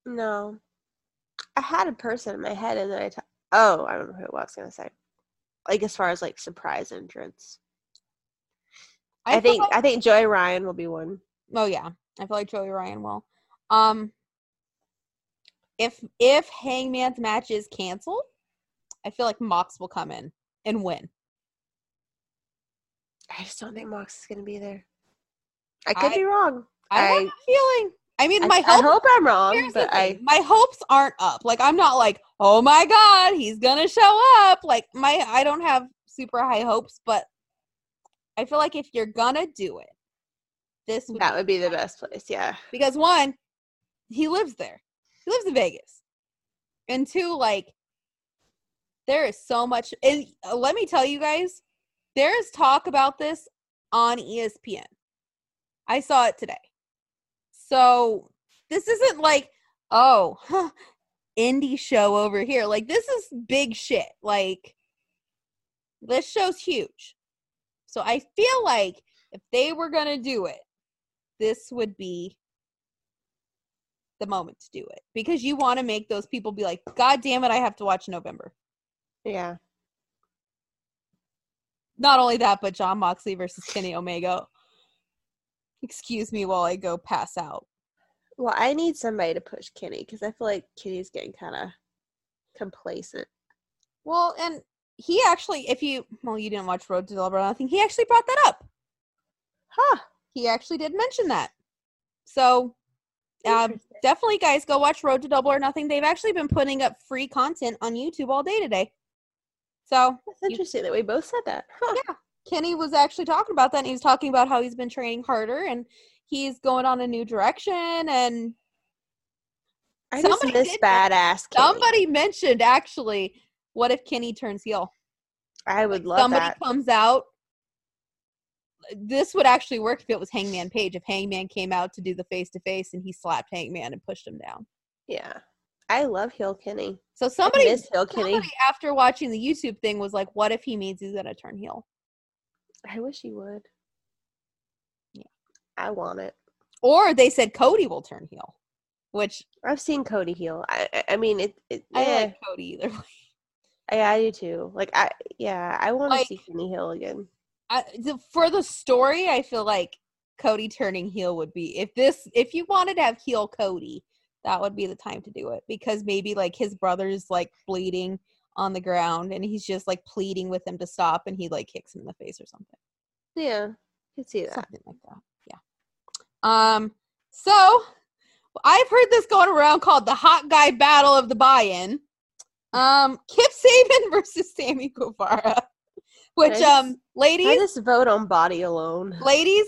No. I had a person in my head, and then I don't know who it was. I was going to say, like, as far as, like, surprise entrance, I think Joey Ryan will be one. Oh yeah, I feel like Joey Ryan will. If Hangman's match is canceled, I feel like Mox will come in and win. I just don't think Mox is going to be there. I could be wrong. I have a feeling. I mean, I hope I'm wrong, but my hopes aren't up. Like, I'm not like, oh my God, he's gonna show up. Like, I don't have super high hopes, but I feel like if you're gonna do it, that would be the best place, yeah. Because one, he lives there. He lives in Vegas, and two, like, there is so much. And let me tell you guys, there is talk about this on ESPN. I saw it today. So this isn't like, indie show over here. Like, this is big shit. Like, this show's huge. So I feel like if they were going to do it, this would be the moment to do it. Because you want to make those people be like, God damn it, I have to watch November. Yeah. Not only that, but Jon Moxley versus Kenny Omega. Excuse me while I go pass out. Well, I need somebody to push Kenny, because I feel like Kenny's getting kind of complacent. Well, and he actually, you didn't watch Road to Double or Nothing, he actually brought that up. Huh. He actually did mention that. So, definitely, guys, go watch Road to Double or Nothing. They've actually been putting up free content on YouTube all day today. So that's interesting that we both said that. Huh. Yeah. Kenny was actually talking about that, and he was talking about how he's been training harder, and he's going on a new direction, and somebody mentioned, actually, what if Kenny turns heel? I would love that. Somebody comes out. This would actually work if it was Hangman Page. If Hangman came out to do the face-to-face, and he slapped Hangman and pushed him down. Yeah. I love heel Kenny. So somebody after watching the YouTube thing was like, what if he means he's going to turn heel? I wish he would. Yeah. I want it. Or they said Cody will turn heel, which I've seen Cody heel. I mean, I like Cody either way. Yeah, I do too. Like, I want to see Kenny heel again. For the story, I feel like Cody turning heel would be, if you wanted to have heel Cody, that would be the time to do it, because maybe, like, his brother's, like, bleeding on the ground, and he's just, like, pleading with him to stop, and he, like, kicks him in the face or something. Yeah, I can see that. Something like that, yeah. So, I've heard this going around called the hot guy battle of the buy-in. Kip Saban versus Sammy Guevara. Which, ladies... I just vote on body alone. Ladies,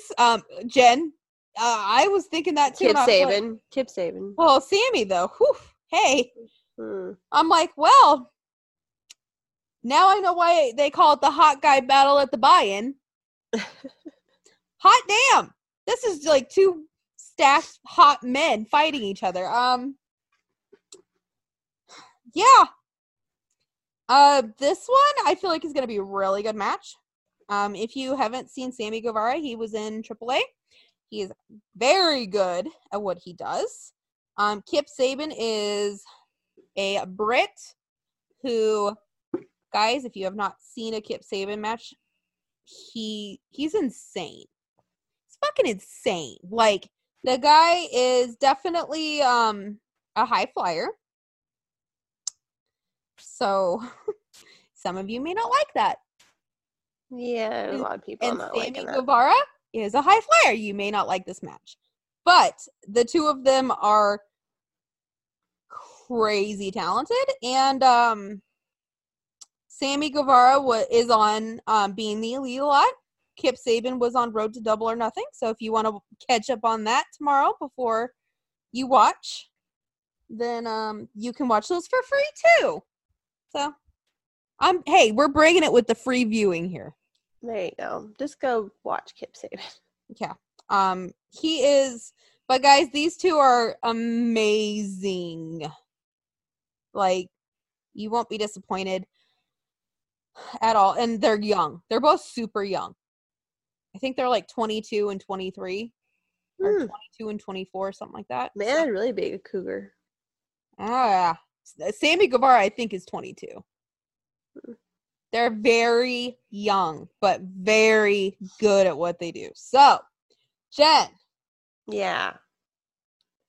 Jen, I was thinking that too. Kip Saban. Well, Sammy, though. Whew. Hey. I'm like, well... Now I know why they call it the hot guy battle at the buy-in. Hot damn! This is like two stacked hot men fighting each other. Yeah. This one I feel like is going to be a really good match. If you haven't seen Sammy Guevara, he was in AAA. He is very good at what he does. Kip Saban is a Brit who, guys, if you have not seen a Kip Saban match, he's insane. It's fucking insane. Like, the guy is definitely a high flyer. So some of you may not like that. Yeah, a lot of people are not liking that. And Sammy Guevara is a high flyer. You may not like this match. But the two of them are crazy talented. And Sammy Guevara is on Being the Elite a lot. Kip Saban was on Road to Double or Nothing. So if you want to catch up on that tomorrow before you watch, then you can watch those for free too. So, hey, we're bringing it with the free viewing here. There you go. Just go watch Kip Saban. Yeah. He is, but guys, these two are amazing. Like, you won't be disappointed at all. And they're young. They're both super young. I think they're like 22 and 23 or 22 and 24, something like that. Man, I'd really be a cougar. Ah, Sammy Guevara, I think, is 22. They're very young, but very good at what they do. So, Jen. Yeah.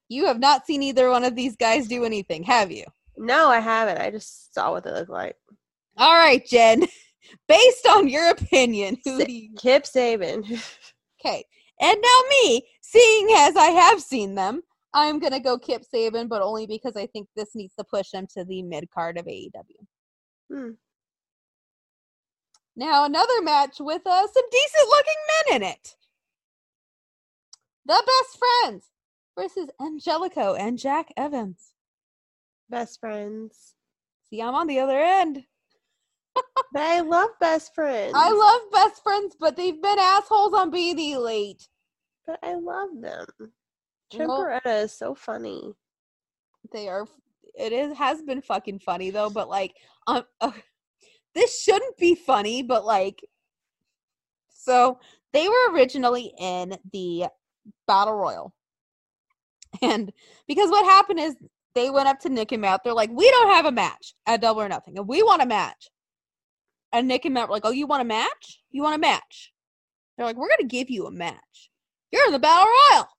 You have not seen either one of these guys do anything, have you? No, I haven't. I just saw what they look like. All right, Jen. Based on your opinion, who do you... Kip Saban. Okay. And now me, seeing as I have seen them, I'm going to go Kip Saban, but only because I think this needs to push them to the mid-card of AEW. Now, another match with some decent-looking men in it. The Best Friends versus Angelico and Jack Evans. Best Friends. See, I'm on the other end. But I love Best Friends. I love Best Friends, but they've been assholes on Being the Elite. But I love them. Trim Beretta is so funny. They are. It has been fucking funny, though, but, like, this shouldn't be funny, but, like, so they were originally in the Battle Royal. And because what happened is they went up to Nick and Matt. They're like, we don't have a match at Double or Nothing, and we want a match. And Nick and Matt were like, oh, you want a match? You want a match? They're like, we're going to give you a match. You're in the Battle Royal.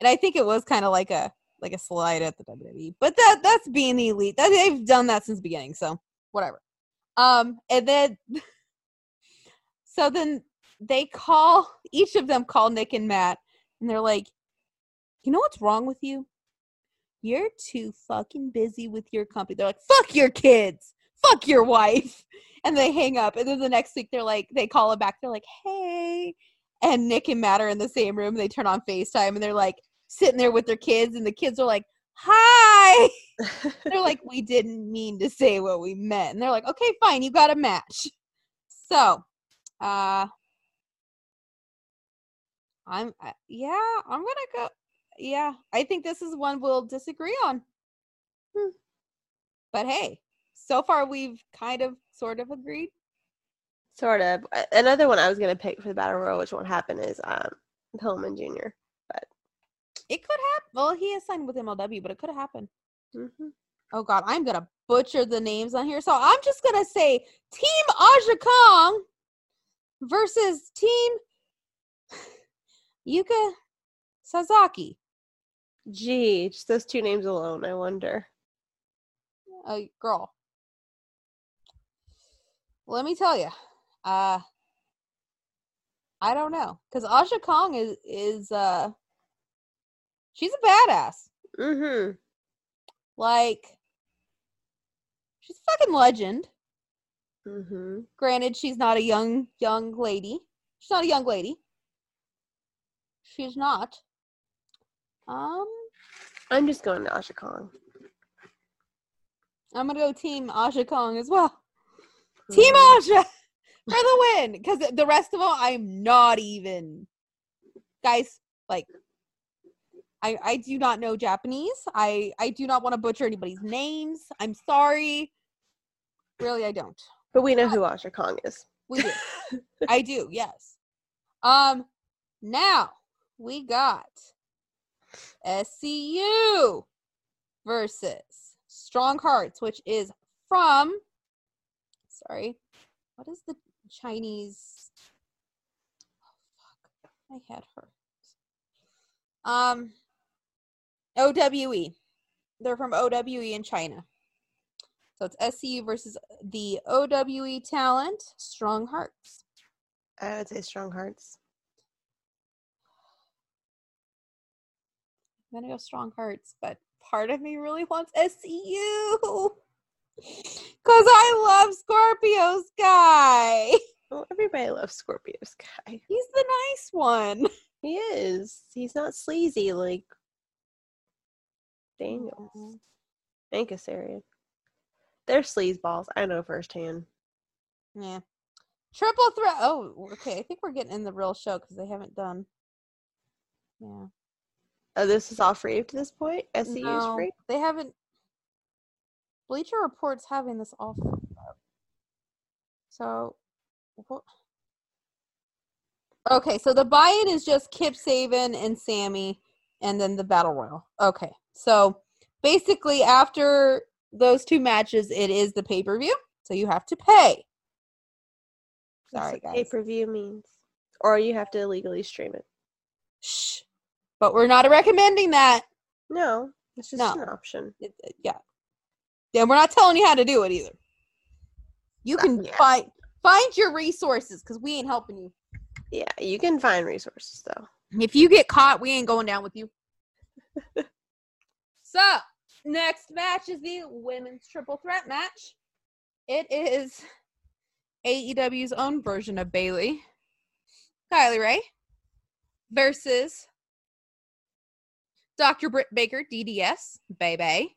And I think it was kind of like a slide at the WWE. But that's Being the Elite. They've done that since the beginning, so whatever. So then they each of them call Nick and Matt, and they're like, you know what's wrong with you? You're too fucking busy with your company. They're like, fuck your kids. Fuck your wife. And they hang up. And then the next week, they're like, they call it back. They're like, hey. And Nick and Matt are in the same room. They turn on FaceTime, and they're like sitting there with their kids, and the kids are like, hi. They're like, we didn't mean to say what we meant. And they're like, okay, fine. You got a match. So, I'm going to go. Yeah. I think this is one we'll disagree on. But hey. So far, we've kind of, sort of agreed. Sort of. Another one I was going to pick for the Battle Royal, which won't happen, is Pillman Jr. But it could happen. Well, he is signed with MLW, but it could happen. Mm-hmm. Oh, God. I'm going to butcher the names on here. So I'm just going to say Team Aja Kong versus Team Yuka Sasaki. Gee, just those two names alone, I wonder. Girl. Let me tell you, I don't know, because Aja Kong is she's a badass. Mm-hmm. Like, she's a fucking legend. Mm-hmm. Granted, she's not a young lady. She's not a young lady. She's not. I'm just going to Aja Kong. I'm gonna go Team Aja Kong as well. Team Aja for the win, because the rest of them, I'm not even. Guys, like, I do not know Japanese. I do not want to butcher anybody's names. I'm sorry. Really, I don't. But we know who Aja Kong is. We do. I do, yes. Now we got SCU versus Strong Hearts, which is from, sorry, what is the Chinese? Oh, fuck. I had her. OWE. They're from OWE in China. So it's SCU versus the OWE talent, Strong Hearts. I would say Strong Hearts. I'm gonna go Strong Hearts, but part of me really wants SCU because I love Scorpio's guy. Well, everybody loves Scorpio's guy. He's the nice one. He is. He's not sleazy like Daniels. Mm-hmm. And Kassarian. They're sleazeballs. I know firsthand. Yeah. Triple threat. Oh, okay. I think we're getting in the real show because they haven't done. Yeah. Oh, this is all free to this point? SCU's no, free? They haven't. Bleacher Report's having this all free. So. Okay, so the buy-in is just Kip Saban and Sammy, and then the Battle Royal. Okay, so basically after those two matches, it is the pay-per-view, so you have to pay. Sorry, guys. Pay-per-view means. Or you have to illegally stream it. Shh. But we're not recommending that. No, it's just an option. Yeah. And we're not telling you how to do it either. You can find your resources, because we ain't helping you. Yeah, you can find resources, though. If you get caught, we ain't going down with you. So, next match is the women's triple threat match. It is AEW's own version of Bayley, Kylie Rae, versus Dr. Britt Baker, DDS, baby.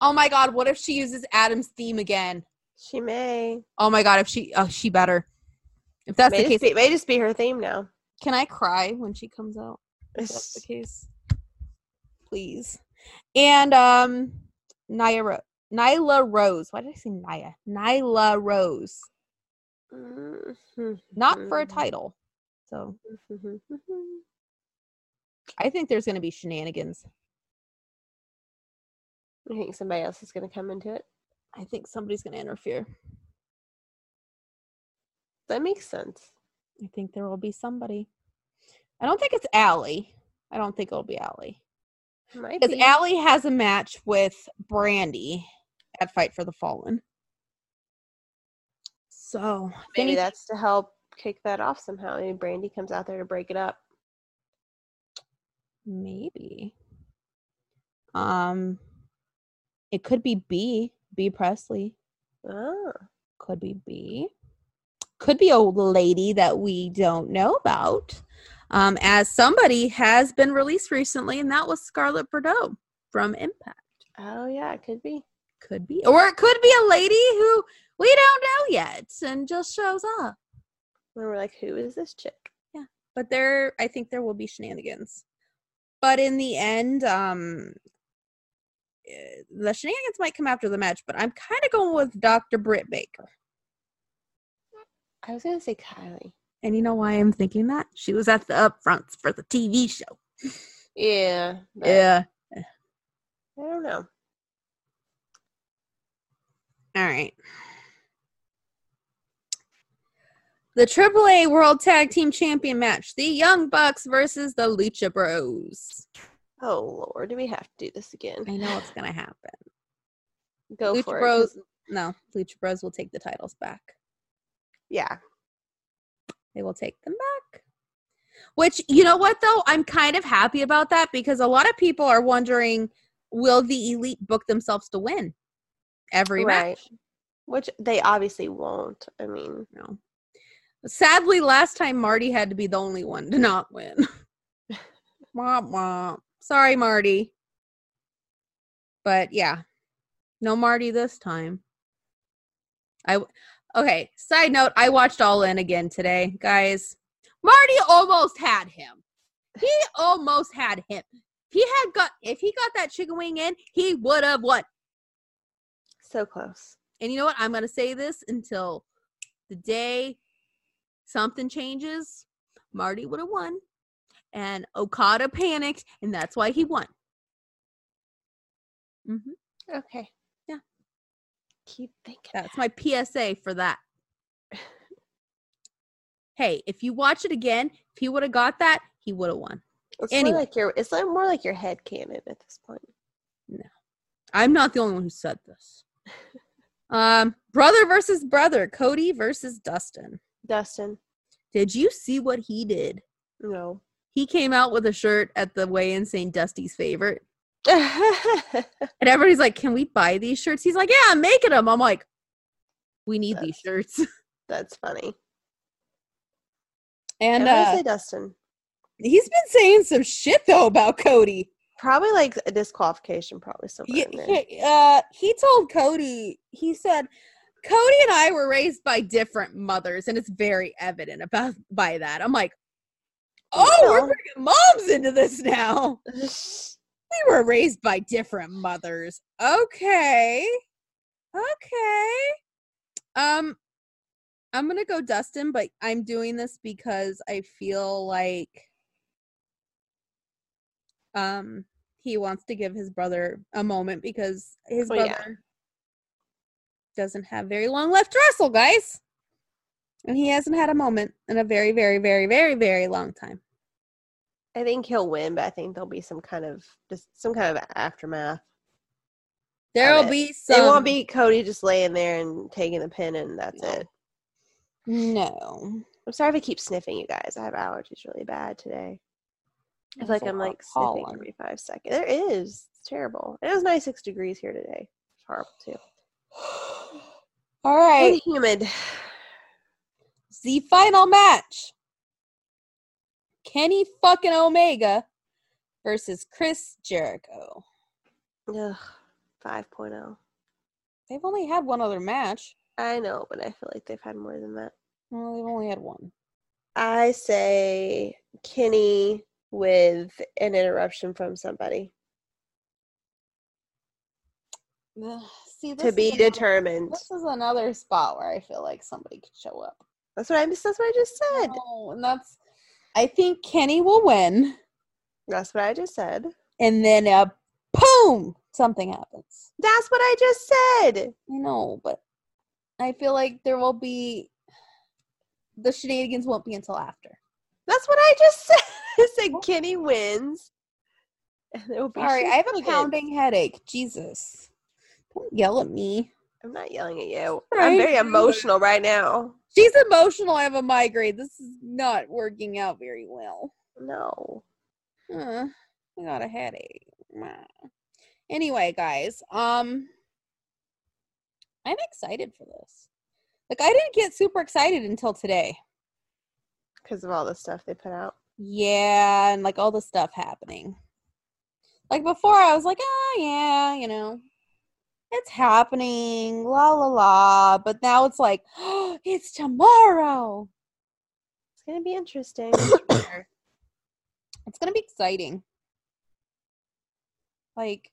Oh, my God, what if she uses Adam's theme again? She may. Oh, my God, if she... Oh, she better. If that's the case, it may just be her theme now. Can I cry when she comes out? If that's the case, please. And Nyla Rose. Why did I say Nia? Nyla Rose. Mm-hmm. Not for a title. So I think there's going to be shenanigans. I think somebody else is going to come into it. I think somebody's going to interfere. That makes sense. I think there will be somebody. I don't think it's Allie. I don't think it'll be Allie. Because Allie has a match with Brandy at Fight for the Fallen. So maybe that's to help kick that off somehow. Maybe Brandy comes out there to break it up. Maybe. It could be B Presley. Oh. Could be B. Could be a lady that we don't know about, as somebody has been released recently, and that was Scarlett Bordeaux from Impact. Oh, yeah, it could be. Could be. Or it could be a lady who we don't know yet and just shows up. And we're like, who is this chick? Yeah, but I think there will be shenanigans. But in the end, the shenanigans might come after the match, but I'm kind of going with Dr. Britt Baker. I was going to say Kylie. And you know why I'm thinking that? She was at the upfronts for the TV show. Yeah. Yeah. I don't know. All right. The AAA World Tag Team Champion match. The Young Bucks versus the Lucha Bros. Oh, Lord. Do we have to do this again? I know it's going to happen. Go Lucha for it. Bros. No. Lucha Bros will take the titles back. Yeah. They will take them back. Which, you know what, though? I'm kind of happy about that because a lot of people are wondering, will the Elite book themselves to win every match? Which they obviously won't. I mean, no. Sadly, last time Marty had to be the only one to not win. Womp womp. Sorry, Marty. But, yeah. No Marty this time. Okay, side note, I watched All In again today, guys. Marty almost had him. He almost had him. If he got that chicken wing in, he would have won. So close. And you know what? I'm going to say this until the day something changes, Marty would have won. And Okada panicked, and that's why he won. Mm-hmm. Okay. Yeah. Keep thinking. That's my PSA for that. Hey, if you watch it again, if he would have got that, he would have won. It's anyway. It's more like your headcanon at this point. No. I'm not the only one who said this. Brother versus brother. Cody versus Dustin. Dustin. Did you see what he did? No. He came out with a shirt at the weigh-in saying Dusty's favorite. And everybody's like, can we buy these shirts? He's like, yeah, I'm making them. I'm like, we need these shirts. That's funny. And I say Dustin. He's been saying some shit though about Cody. Probably like a disqualification, probably somewhere in there. He told Cody, he said, Cody and I were raised by different mothers, and it's very evident by that. I'm like, we're bringing moms into this now. We were raised by different mothers. Okay. I'm going to go Dustin, but I'm doing this because I feel like he wants to give his brother a moment because his brother doesn't have very long left to wrestle, guys. And he hasn't had a moment in a very, very, very, very, very long time. I think he'll win, but I think there'll be some kind of aftermath. There'll be some. It won't be Cody just laying there and taking the pin and that's it. No. I'm sorry if I keep sniffing, you guys. I have allergies really bad today. I feel like I'm like sniffing every 5 seconds. There is. It's terrible. It was 96 degrees here today. It's horrible too. All right. It's humid. The final match. Kenny fucking Omega versus Chris Jericho. Ugh. 5.0. They've only had one other match. I know, but I feel like they've had more than that. Well, they've only had one. I say Kenny with an interruption from somebody. See, this to be determined. This is another spot where I feel like somebody could show up. That's what I just said. No, and I think Kenny will win. That's what I just said. And then, boom, something happens. That's what I just said. No, but I feel like there will be the shenanigans won't be until after. That's what I just said. I said Kenny wins. Sorry, I have a pounding headache. Jesus. Don't yell at me. I'm not yelling at you. I'm very emotional right now. She's emotional. I have a migraine. This is not working out very well. No. I got a headache. Anyway, guys, I'm excited for this. Like, I didn't get super excited until today. Because of all the stuff they put out? Yeah, and, like, all the stuff happening. Like, before, I was like, it's happening, la, la, la. But now it's like, it's tomorrow. It's going to be interesting. It's going to be exciting. Like,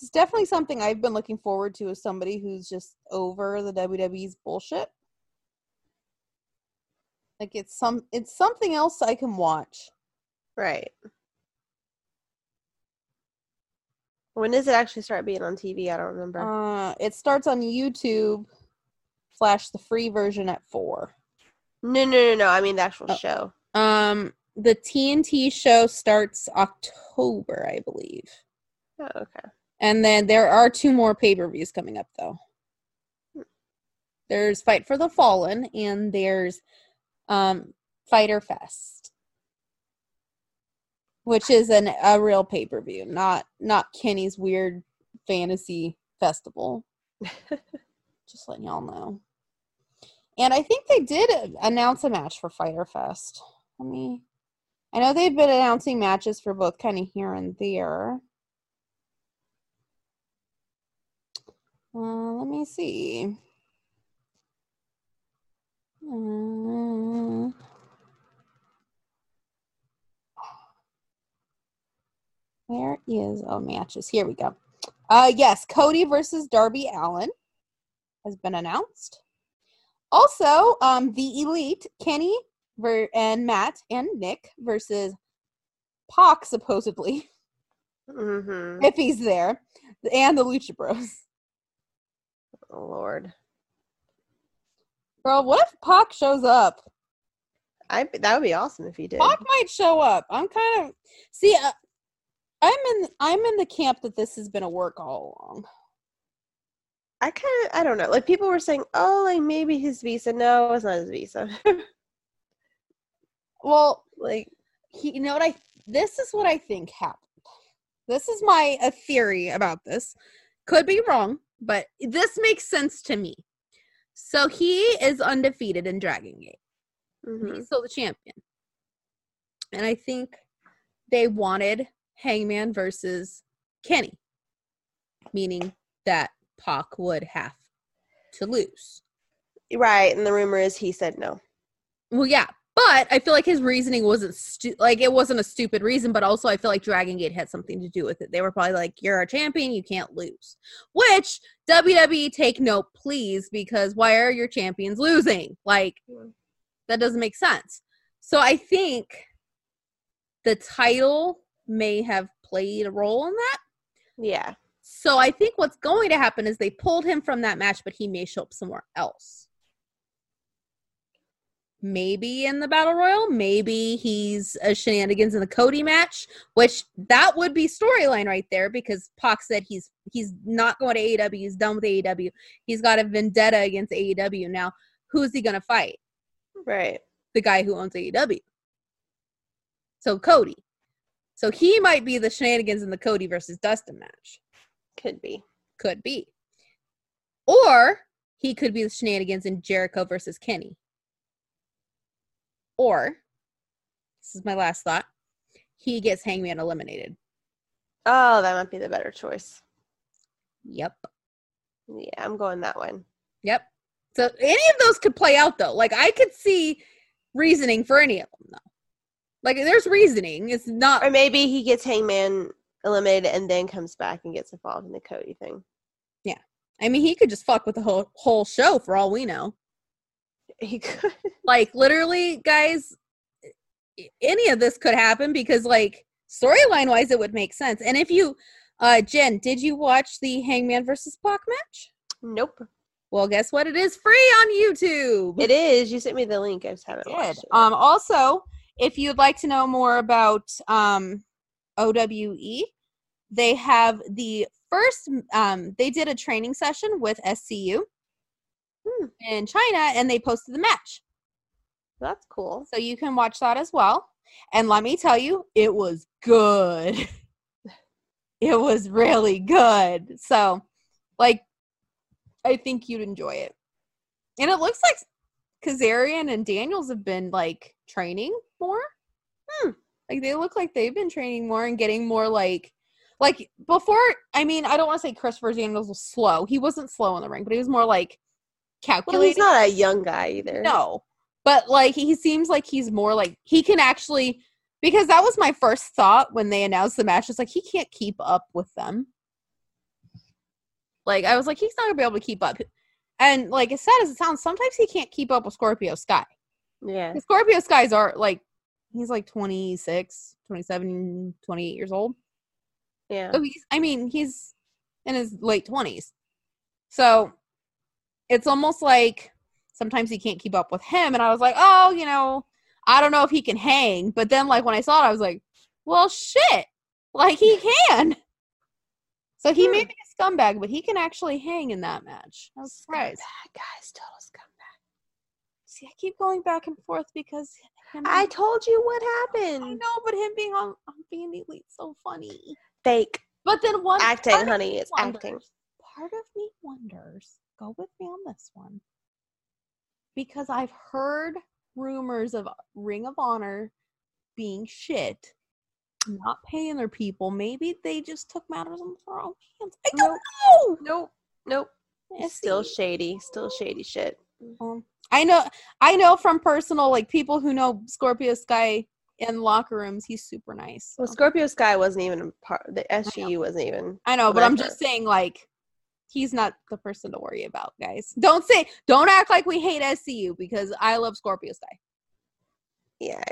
it's definitely something I've been looking forward to as somebody who's just over the WWE's bullshit. Like, it's something else I can watch. Right. When does it actually start being on TV? I don't remember. It starts on YouTube / the free version at 4. No. I mean the actual show. The TNT show starts October, I believe. Oh, okay. And then there are 2 more pay-per-views coming up, though. There's Fight for the Fallen, and there's Fighter Fest, which is a real pay-per-view, not Kenny's weird fantasy festival. Just letting y'all know. And I think they did announce a match for Fighter Fest. I know they've been announcing matches for both kind of here and there. Let me see. Where is matches? Here we go. Yes, Cody versus Darby Allin has been announced. Also, the Elite, Kenny and Matt and Nick versus Pac, supposedly. Mm-hmm. If he's there. And the Lucha Bros. Oh, Lord. Girl, what if Pac shows up? That would be awesome if he did. Pac might show up. I'm kind of... See, I'm in the camp that this has been a work all along. I don't know. Like, people were saying, oh, like, maybe his visa. No, it's not his visa. Well, like, you know what this is what I think happened. This is my theory about this. Could be wrong, but this makes sense to me. So he is undefeated in Dragon Gate. Mm-hmm. He's still the champion. And I think they wanted Hangman versus Kenny, meaning that Pac would have to lose. Right, and the rumor is he said no. Well, yeah, but I feel like his reasoning wasn't it wasn't a stupid reason, but also I feel like Dragon Gate had something to do with it. They were probably like, you're our champion, you can't lose. Which, WWE, take note, please, because why are your champions losing? Like, that doesn't make sense. So I think the title may have played a role in that. Yeah. So I think what's going to happen is they pulled him from that match, but he may show up somewhere else. Maybe in the Battle Royal. Maybe he's a shenanigans in the Cody match, which that would be storyline right there because Pac said he's not going to AEW. He's done with AEW. He's got a vendetta against AEW now. Who is he going to fight? Right. The guy who owns AEW. So Cody. So he might be the shenanigans in the Cody versus Dustin match. Could be. Or he could be the shenanigans in Jericho versus Kenny. Or, this is my last thought, he gets Hangman eliminated. Oh, that might be the better choice. Yep. Yeah, I'm going that one. Yep. So any of those could play out, though. Like, I could see reasoning for any of them, though. Like, there's reasoning. It's not... Or maybe he gets Hangman eliminated and then comes back and gets involved in the Cody thing. Yeah. I mean, he could just fuck with the whole show for all we know. He could. Like, literally, guys, any of this could happen because, like, storyline-wise, it would make sense. And if you... Jen, did you watch the Hangman versus Pac match? Nope. Well, guess what? It is free on YouTube. It is. You sent me the link. I just haven't watched it. Also, if you'd like to know more about OWE, they have the first, they did a training session with SCU in China, and they posted the match. That's cool. So you can watch that as well. And let me tell you, it was good. It was really good. So, like, I think you'd enjoy it. And it looks like Kazarian and Daniels have been, like, training more. Like, they look like they've been training more and getting more, like, before, I mean, I don't want to say Christopher Daniels was slow. He wasn't slow in the ring, but he was more, like, calculating. Well, he's not a young guy either. No. But, like, he seems like he's more, like, he can actually, because that was my first thought when they announced the match. It's like, he can't keep up with them. Like, I was like, he's not going to be able to keep up. And, like, as sad as it sounds, sometimes he can't keep up with Scorpio Sky. Yeah. Scorpio Sky's are, like, he's, like, 26, 27, 28 years old. Yeah. So he's in his late 20s. So it's almost like sometimes he can't keep up with him. And I was like, oh, you know, I don't know if he can hang. But then, like, when I saw it, I was like, well, shit. Like, he can. So he may be a scumbag, but he can actually hang in that match. I was surprised. Guys, total scumbag. See, I keep going back and forth because I told you what happened. I know, but him being on Being the Elite so funny. Fake. But then one acting, honey, it's acting. Part of me wonders. Go with me on this one, because I've heard rumors of Ring of Honor being shit. Not paying their people. Maybe they just took matters into their own hands. I don't know. Nope. It's still shady. Still shady shit. I know from personal, like, people who know Scorpio Sky in locker rooms. He's super nice. So. Well, Scorpio Sky wasn't even a part. The SGU wasn't even. I know, but I'm just saying, like, he's not the person to worry about, guys. Don't act like we hate SCU because I love Scorpio Sky. Yeah,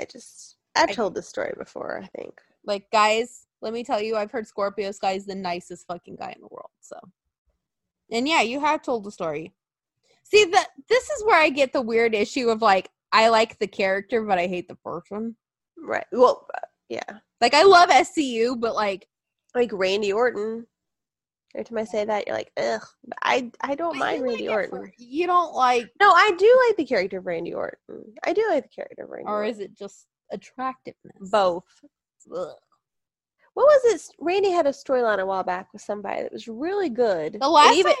I told this story before, I think. Like, guys, let me tell you, I've heard Scorpio Sky is the nicest fucking guy in the world, so. And yeah, you have told the story. See, this is where I get the weird issue of, like, I like the character, but I hate the person. Right. Well, yeah. Like, I love SCU, but, like... Like, Randy Orton. Every time I say that, you're like, ugh. I don't mind Randy Orton. You don't like... No, I do like the character of Randy Orton. I do like the character of Randy Orton. Or is it just attractiveness? Both. Ugh. What was it? Randy had a storyline a while back with somebody that was really good. The last time?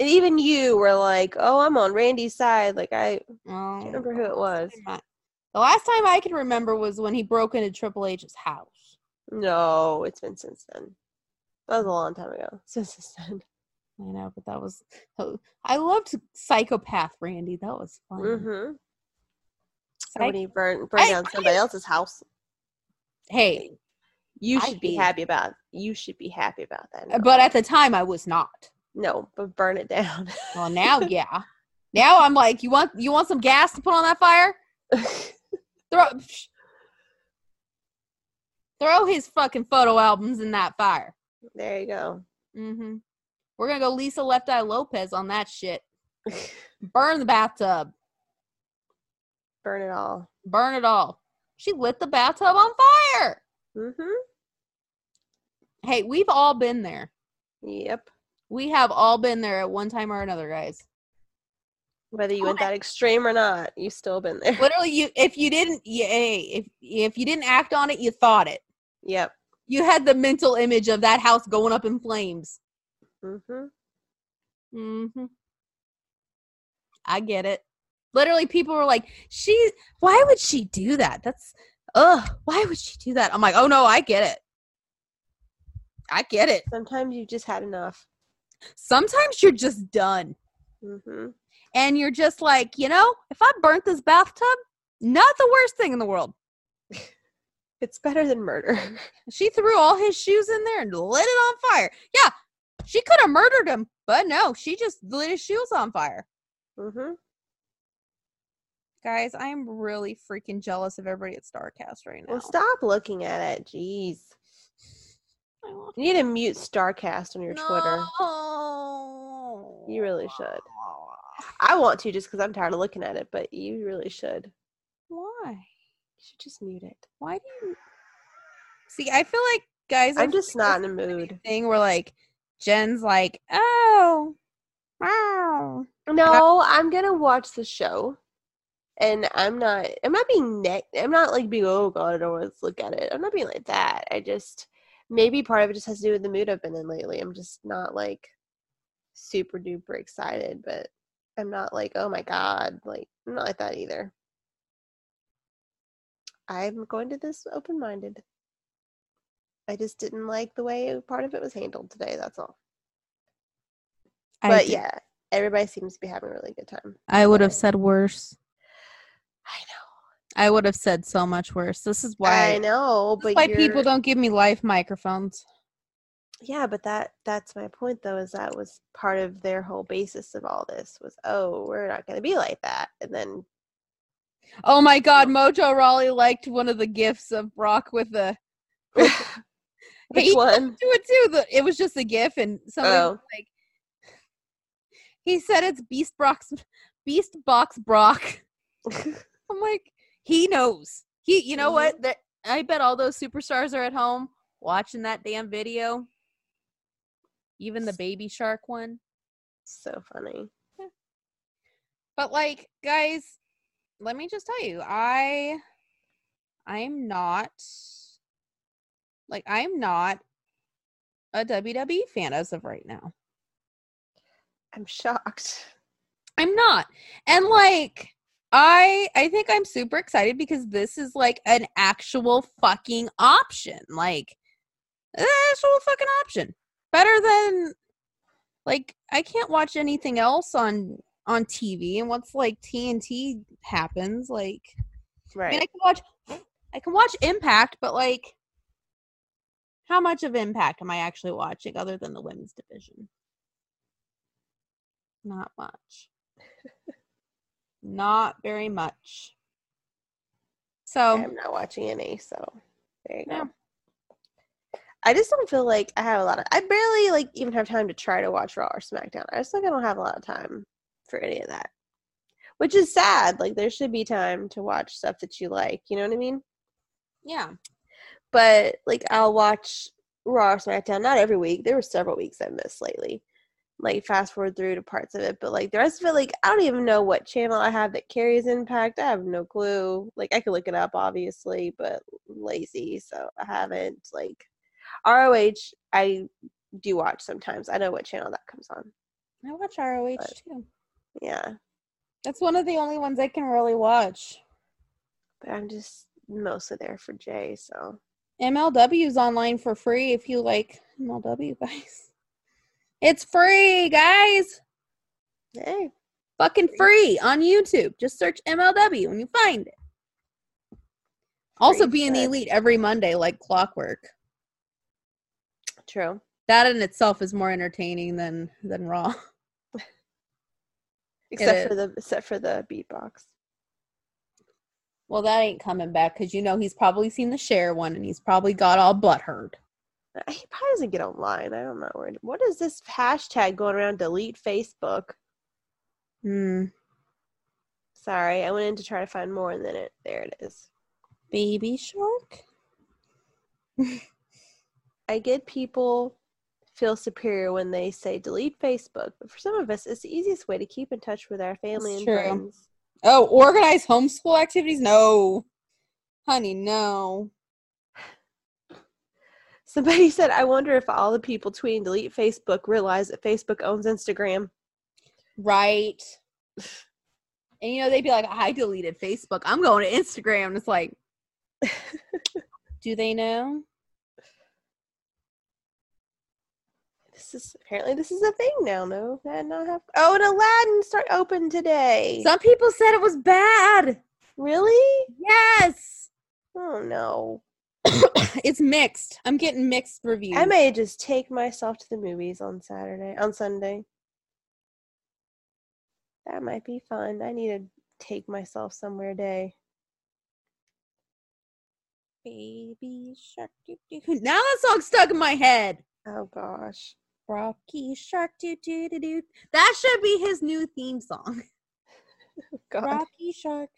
And even you were like, oh, I'm on Randy's side. Like, I can't remember who it was. The last time I can remember was when he broke into Triple H's house. No, it's been since then. That was a long time ago. Since then. I know, but I loved Psychopath Randy. That was fun. Mm-hmm. So when he burned down somebody else's house. Hey. You should be happy about that. No. But at the time, I was not. No, but burn it down. Well, now, yeah. Now I'm like, you want some gas to put on that fire? Throw his fucking photo albums in that fire. There you go. Mm-hmm. We're going to go Lisa Left Eye Lopez on that shit. Burn the bathtub. Burn it all. Burn it all. She lit the bathtub on fire. Mm-hmm. Hey, we've all been there. Yep. We have all been there at one time or another, guys. Whether you went that extreme or not, you've still been there. Literally, if you didn't act on it, you thought it. Yep. You had the mental image of that house going up in flames. Mm-hmm. Mm-hmm. I get it. Literally, people were like, why would she do that? Why would she do that? I'm like, oh no, I get it. I get it. Sometimes you've just had enough. Sometimes you're just done. Mm-hmm. And you're just like, you know, if I burnt this bathtub, not the worst thing in the world. It's better than murder. She threw all his shoes in there and lit it on fire. Yeah, she could have murdered him, but no, she just lit his shoes on fire. Mm-hmm. Guys, I am really freaking jealous of everybody at Starcast right now. Well, stop looking at it. Jeez. You need to mute Starcast on your Twitter. You really should. I want to just because I'm tired of looking at it, but you really should. Why? You should just mute it. Why do you... See, I feel like, guys... I'm just not in a mood. Thing where, like, Jen's like, oh, wow. No, I'm going to watch the show. And I'm not being, oh, God, I don't want to look at it. I'm not being like that. I just... Maybe part of it just has to do with the mood I've been in lately. I'm just not, like, super duper excited, but I'm not like, oh my God, like, I'm not like that either. I'm going to this open-minded. I just didn't like the way part of it was handled today, that's all. Yeah, everybody seems to be having a really good time. I would have said worse. I know. I would have said so much worse. This is why I know, but why people don't give me live microphones. Yeah, but that's my point though, is that was part of their whole basis of all this was, oh, we're not going to be like that. And then, oh my God, Mojo Rawley liked one of the gifs of Brock with the. Which one? Do it too. It was just a gif, and somebody was like, he said it's Beast Box Brock. I'm like. He knows. You know what? I bet all those superstars are at home watching that damn video. Even the baby shark one. So funny. Yeah. But like, guys, let me just tell you, I'm not a WWE fan as of right now. I'm shocked. I'm not. And like, I think I'm super excited because this is like an actual fucking option. Like, an actual fucking option. Better than, like, I can't watch anything else on TV. And once, like, TNT happens, like... Right. I mean, I can watch Impact, but, like, how much of Impact am I actually watching other than the women's division? Not much. Not very much. So I'm not watching any, so there you go. I just don't feel like I have a lot of... I barely, like, even have time to try to watch Raw or SmackDown. I just, like, I don't have a lot of time for any of that. Which is sad. Like, there should be time to watch stuff that you like. You know what I mean? Yeah. But, like, I'll watch Raw or SmackDown. Not every week. There were several weeks I missed lately. Like, fast forward through to parts of it. But, like, the rest of it, like, I don't even know what channel I have that carries Impact. I have no clue. Like, I could look it up, obviously, but lazy. So, I haven't, like... ROH, I do watch sometimes. I know what channel that comes on. I watch ROH too. Yeah. That's one of the only ones I can really watch. But I'm just mostly there for Jay, so. MLW's online for free if you like MLW, guys. It's free, guys! Hey. Fucking free on YouTube. Just search MLW and you find it. Free also, Being the Elite every Monday like clockwork. True. That in itself is more entertaining than Raw. except for the beatbox. Well, that ain't coming back because you know he's probably seen the Cher one and he's probably got all butthurt. He probably doesn't get online. I'm not worried. What is this hashtag going around? Delete Facebook. Sorry, I went in to try to find more and then there it is. Baby shark. I get people feel superior when they say delete Facebook, but for some of us, it's the easiest way to keep in touch with our family and friends. Oh, organize homeschool activities? No. Honey, no. Somebody said, I wonder if all the people tweeting delete Facebook realize that Facebook owns Instagram. Right. And, you know, they'd be like, I deleted Facebook. I'm going to Instagram. And it's like, do they know? This is a thing now. No, that not have. Oh, and Aladdin start open today. Some people said it was bad. Really? Yes. Oh no. It's mixed. I'm getting mixed reviews. I may just take myself to the movies on Sunday. That might be fun. I need to take myself somewhere day. Baby shark. Now that song's stuck in my head. Oh gosh. Rocky Shark, do do do do. That should be his new theme song. God. Rocky Shark,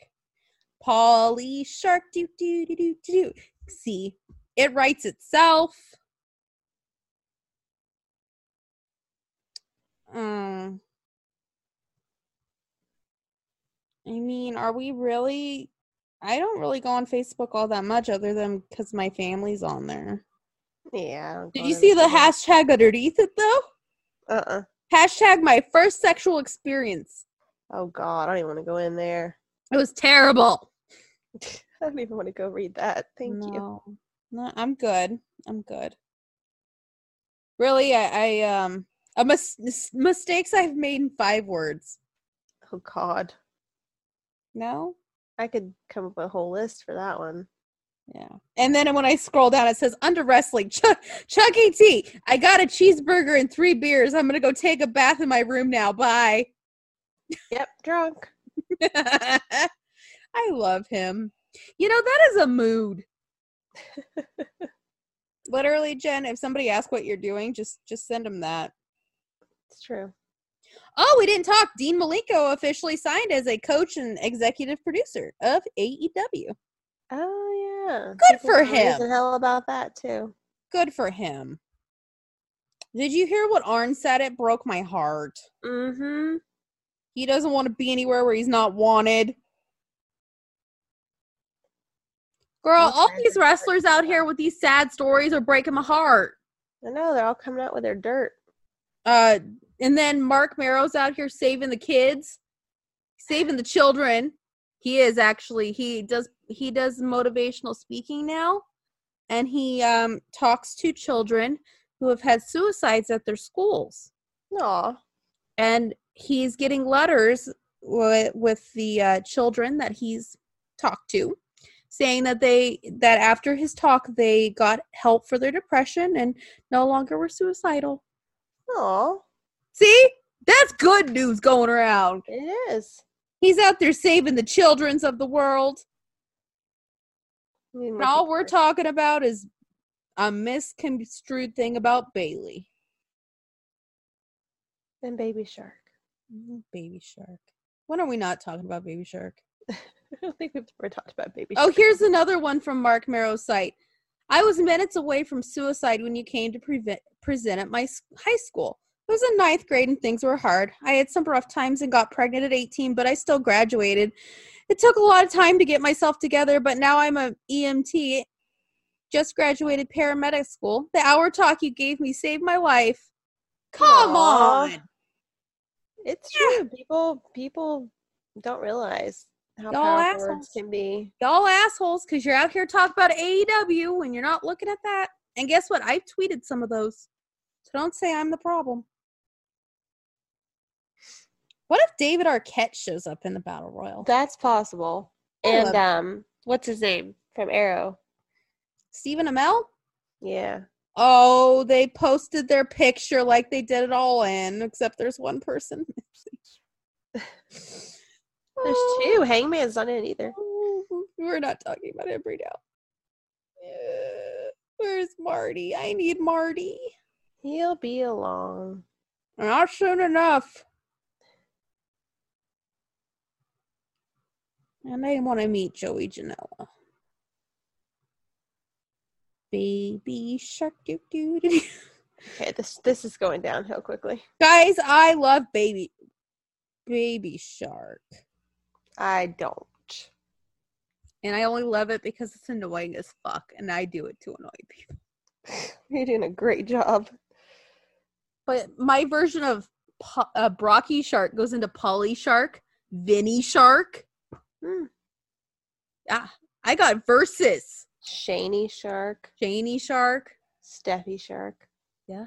Polly Shark, do do do do do. See, it writes itself. I mean, are we really? I don't really go on Facebook all that much, other than because my family's on there. Yeah. Did you see the hashtag underneath it though? Hashtag my first sexual experience. Oh God, I don't even want to go in there. It was terrible. I don't even want to go read that. Thank you. No, I'm good. Really, mistakes I've made in 5 words. Oh God. No? I could come up with a whole list for that one. Yeah. And then when I scroll down, it says, under wrestling, Chucky T, I got a cheeseburger and 3 beers. I'm going to go take a bath in my room now. Bye. Yep, drunk. I love him. You know, that is a mood. Literally, Jen, if somebody asks what you're doing, just send them that. It's true. Oh, we didn't talk. Dean Malenko officially signed as a coach and executive producer of AEW. Oh, yeah. Good for him. The hell about that too. Good for him. Did you hear what Arn said? It broke my heart. Mm-hmm. He doesn't want to be anywhere where he's not wanted. Girl, all these wrestlers out here with these sad stories are breaking my heart. I know, they're all coming out with their dirt. And then Mark Merrow's out here saving the kids, saving the children. He is actually, he does motivational speaking now, and he talks to children who have had suicides at their schools. Aww. And he's getting letters with the children that he's talked to, saying that that after his talk, they got help for their depression and no longer were suicidal. Aww. See? That's good news going around. It is. He's out there saving the childrens of the world. I mean, and all we're talking about is a misconstrued thing about Bayley. And Baby Shark. Baby Shark. When are we not talking about Baby Shark? I don't think we've ever talked about Baby Shark. Oh, here's another one from Mark Merrow's site. I was minutes away from suicide when you came to present at my high school. It was in 9th grade and things were hard. I had some rough times and got pregnant at 18, but I still graduated. It took a lot of time to get myself together, but now I'm an EMT. Just graduated paramedic school. The hour talk you gave me saved my life. Come on. It's true. People don't realize how powerful words can be. Y'all assholes, because you're out here talking about AEW when you're not looking at that. And guess what? I've tweeted some of those. So don't say I'm the problem. What if David Arquette shows up in the Battle Royal? That's possible. And what's his name? From Arrow. Stephen Amell? Yeah. Oh, they posted their picture like they did it all in, except there's one person. There's two. Hangman's not in it either. We're not talking about him right now. Where's Marty? I need Marty. He'll be along. Not soon enough. And I want to meet Joey Janela. Baby Shark, doo-doo-doo. Okay, this is going downhill quickly. Guys, I love Baby Shark. I don't. And I only love it because it's annoying as fuck, and I do it to annoy people. You're doing a great job. But my version of Brocky Shark goes into Polly Shark, Vinny Shark. Ah, I got versus. Shaney Shark. Steffi Shark. Yeah.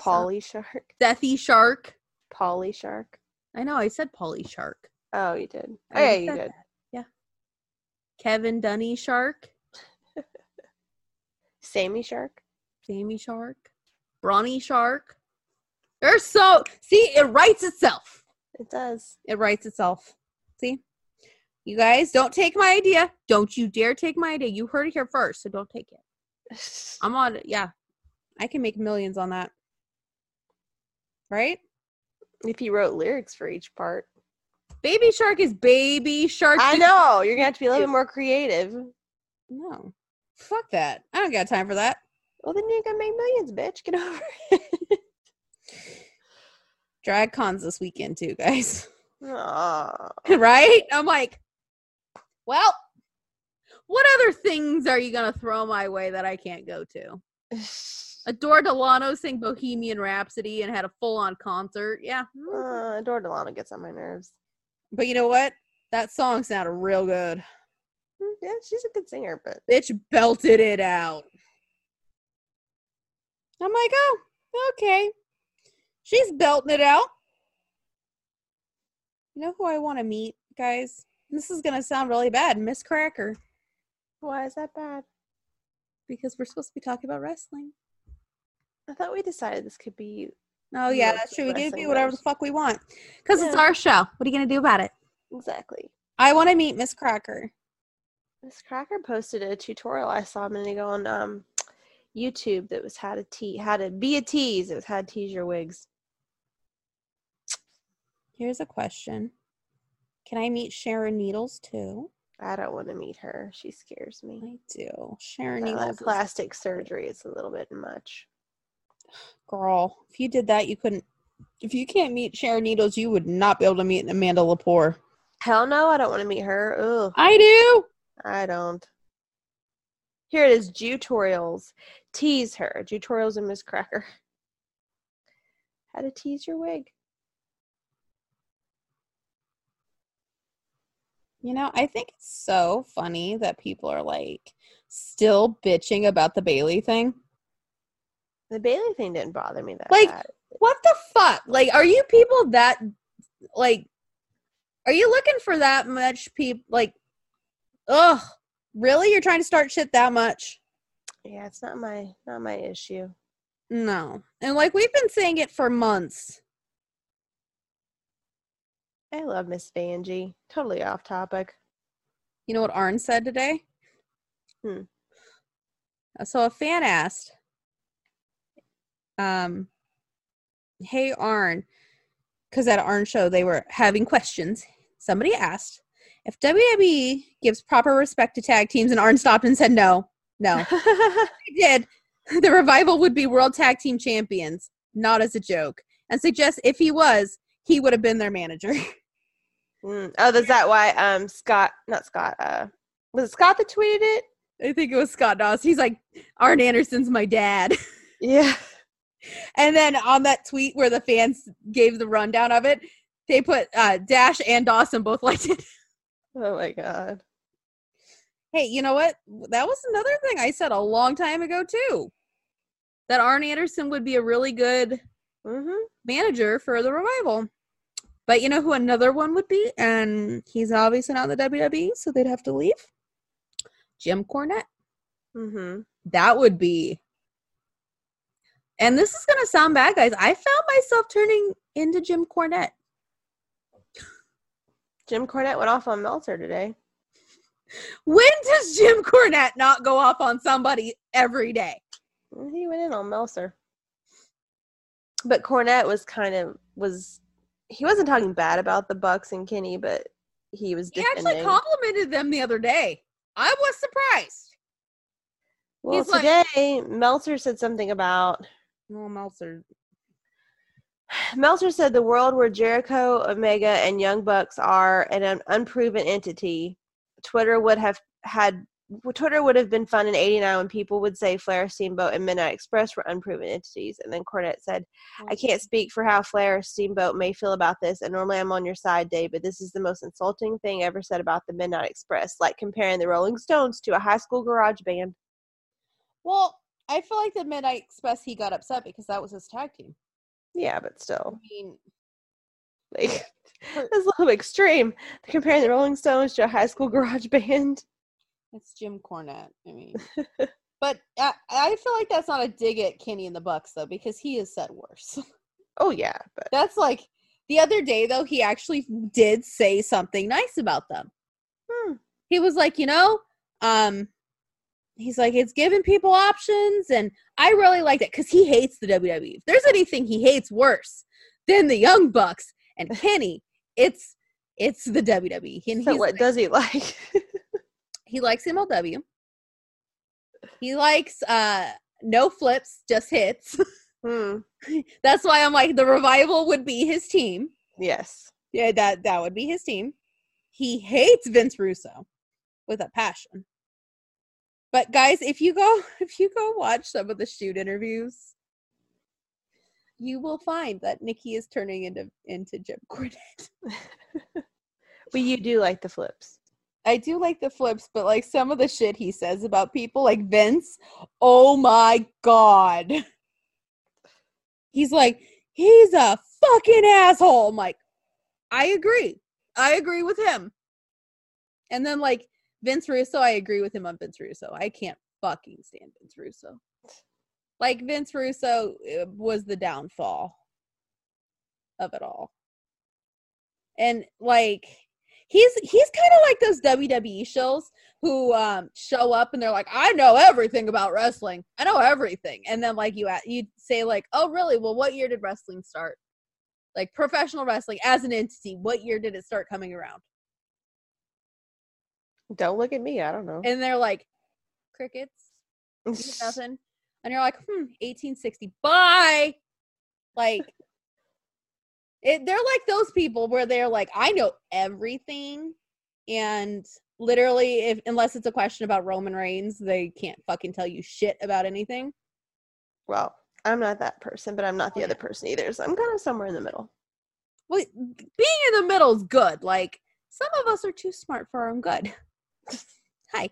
Polly Shark. Steffi Shark. Polly Shark. I know, I said Polly Shark. Oh, you did. Oh, yeah, you did. Yeah. Kevin Dunny Shark. Sammy Shark. Brawny Shark. There's so... See, it writes itself. It does. It writes itself. See? You guys, don't take my idea. Don't you dare take my idea. You heard it here first, so don't take it. I'm on it. Yeah. I can make millions on that. Right? If you wrote lyrics for each part. Baby Shark is Baby Shark. I know. You're going to have to be a little bit more creative. No. Fuck that. I don't got time for that. Well, then you ain't going to make millions, bitch. Get over it. Drag cons this weekend, too, guys. Aww. Right? I'm like... Well, what other things are you going to throw my way that I can't go to? Adore Delano sang Bohemian Rhapsody and had a full-on concert. Yeah. Adore Delano gets on my nerves. But you know what? That song sounded real good. Yeah, she's a good singer, but... Bitch belted it out. I'm like, oh, okay. She's belting it out. You know who I want to meet, guys? This is going to sound really bad. Miss Cracker. Why is that bad? Because we're supposed to be talking about wrestling. I thought we decided this could be... Oh, yeah, that's true. We can do whatever the fuck we want. Because it's our show. What are you going to do about it? Exactly. I want to meet Miss Cracker. Miss Cracker posted a tutorial I saw a minute ago on YouTube that was how to be a tease. It was how to tease your wigs. Here's a question. Can I meet Sharon Needles too? I don't want to meet her. She scares me. I do. Sharon Needles. Plastic surgery is a little bit much. Girl, if you did that, you couldn't. If you can't meet Sharon Needles, you would not be able to meet Amanda Lepore. Hell no, I don't want to meet her. Ugh. I do. I don't. Here it is. Tutorials. Tease her. Tutorials and Miss Cracker. How to tease your wig. You know, I think it's so funny that people are, like, still bitching about the Bayley thing. The Bayley thing didn't bother me that much. Like, what the fuck? Like, are you people that, like, are you looking for that much people, like, ugh, really? You're trying to start shit that much? Yeah, it's not my issue. No. And, like, we've been saying it for months. I love Miss Vanjie. Totally off topic. You know what Arn said today? So a fan asked, hey Arn, because at Arn's show they were having questions. Somebody asked if WWE gives proper respect to tag teams, and Arn stopped and said no. They did. The Revival would be world tag team champions, not as a joke, and suggests if he was, he would have been their manager. Oh, is that why was it Scott that tweeted it? I think it was Scott Doss. He's like, Arn Anderson's my dad. Yeah. And then on that tweet where the fans gave the rundown of it, they put Dash and Dawson both liked it. Oh, my God. Hey, you know what? That was another thing I said a long time ago, too. That Arn Anderson would be a really good manager for the Revival. But you know who another one would be? And he's obviously not in the WWE, so they'd have to leave. Jim Cornette. That would be. And this is going to sound bad, guys. I found myself turning into Jim Cornette. Jim Cornette went off on Meltzer today. When does Jim Cornette not go off on somebody every day? He went in on Meltzer. But Cornette was he wasn't talking bad about the Bucks and Kenny, but he was defending. He actually complimented them the other day. I was surprised. Well, he's today, like, Meltzer said something about... Well, Meltzer said the world where Jericho, Omega, and Young Bucks are an unproven entity. Twitter would have been fun in 89 when people would say Flair, Steamboat, and Midnight Express were unproven entities. And then Cornette said, I can't speak for how Flair, Steamboat may feel about this, and normally I'm on your side, Dave, but this is the most insulting thing ever said about the Midnight Express, like comparing the Rolling Stones to a high school garage band. Well, I feel like the Midnight Express, he got upset because that was his tag team. Yeah, but still. I mean... Like, that's a little extreme. Comparing the Rolling Stones to a high school garage band. It's Jim Cornette. I mean, but I feel like that's not a dig at Kenny and the Bucks, though, because he has said worse. Oh, yeah. But. That's like the other day, though, he actually did say something nice about them. He was like, he's like, it's giving people options. And I really like that because he hates the WWE. If there's anything he hates worse than the Young Bucks and Kenny, it's the WWE. And so what does he like? He likes MLW. He likes no flips, just hits. That's why I'm like, the Revival would be his team. Yes. Yeah, that would be his team. He hates Vince Russo with a passion. But guys, if you go watch some of the shoot interviews, you will find that Nikki is turning into Jim Cornette. But you do like the flips. I do like the flips, but like some of the shit he says about people like Vince, oh my God. He's like, he's a fucking asshole. I'm like, I agree. I agree with him. And then like Vince Russo, I agree with him on Vince Russo. I can't fucking stand Vince Russo. Like Vince Russo was the downfall of it all. And like... He's kind of like those WWE shows who show up and they're like, I know everything about wrestling. I know everything. And then like you say like, oh really? Well, what year did wrestling start? Like professional wrestling as an entity, what year did it start coming around? Don't look at me. I don't know. And they're like, crickets, nothing. And you're like, 1860. Bye. Like. They're like those people where they're like, I know everything, and literally, unless it's a question about Roman Reigns, they can't fucking tell you shit about anything. Well, I'm not that person, but I'm not the other person either, so I'm kind of somewhere in the middle. Well, being in the middle is good. Like, some of us are too smart for our own good. Hi.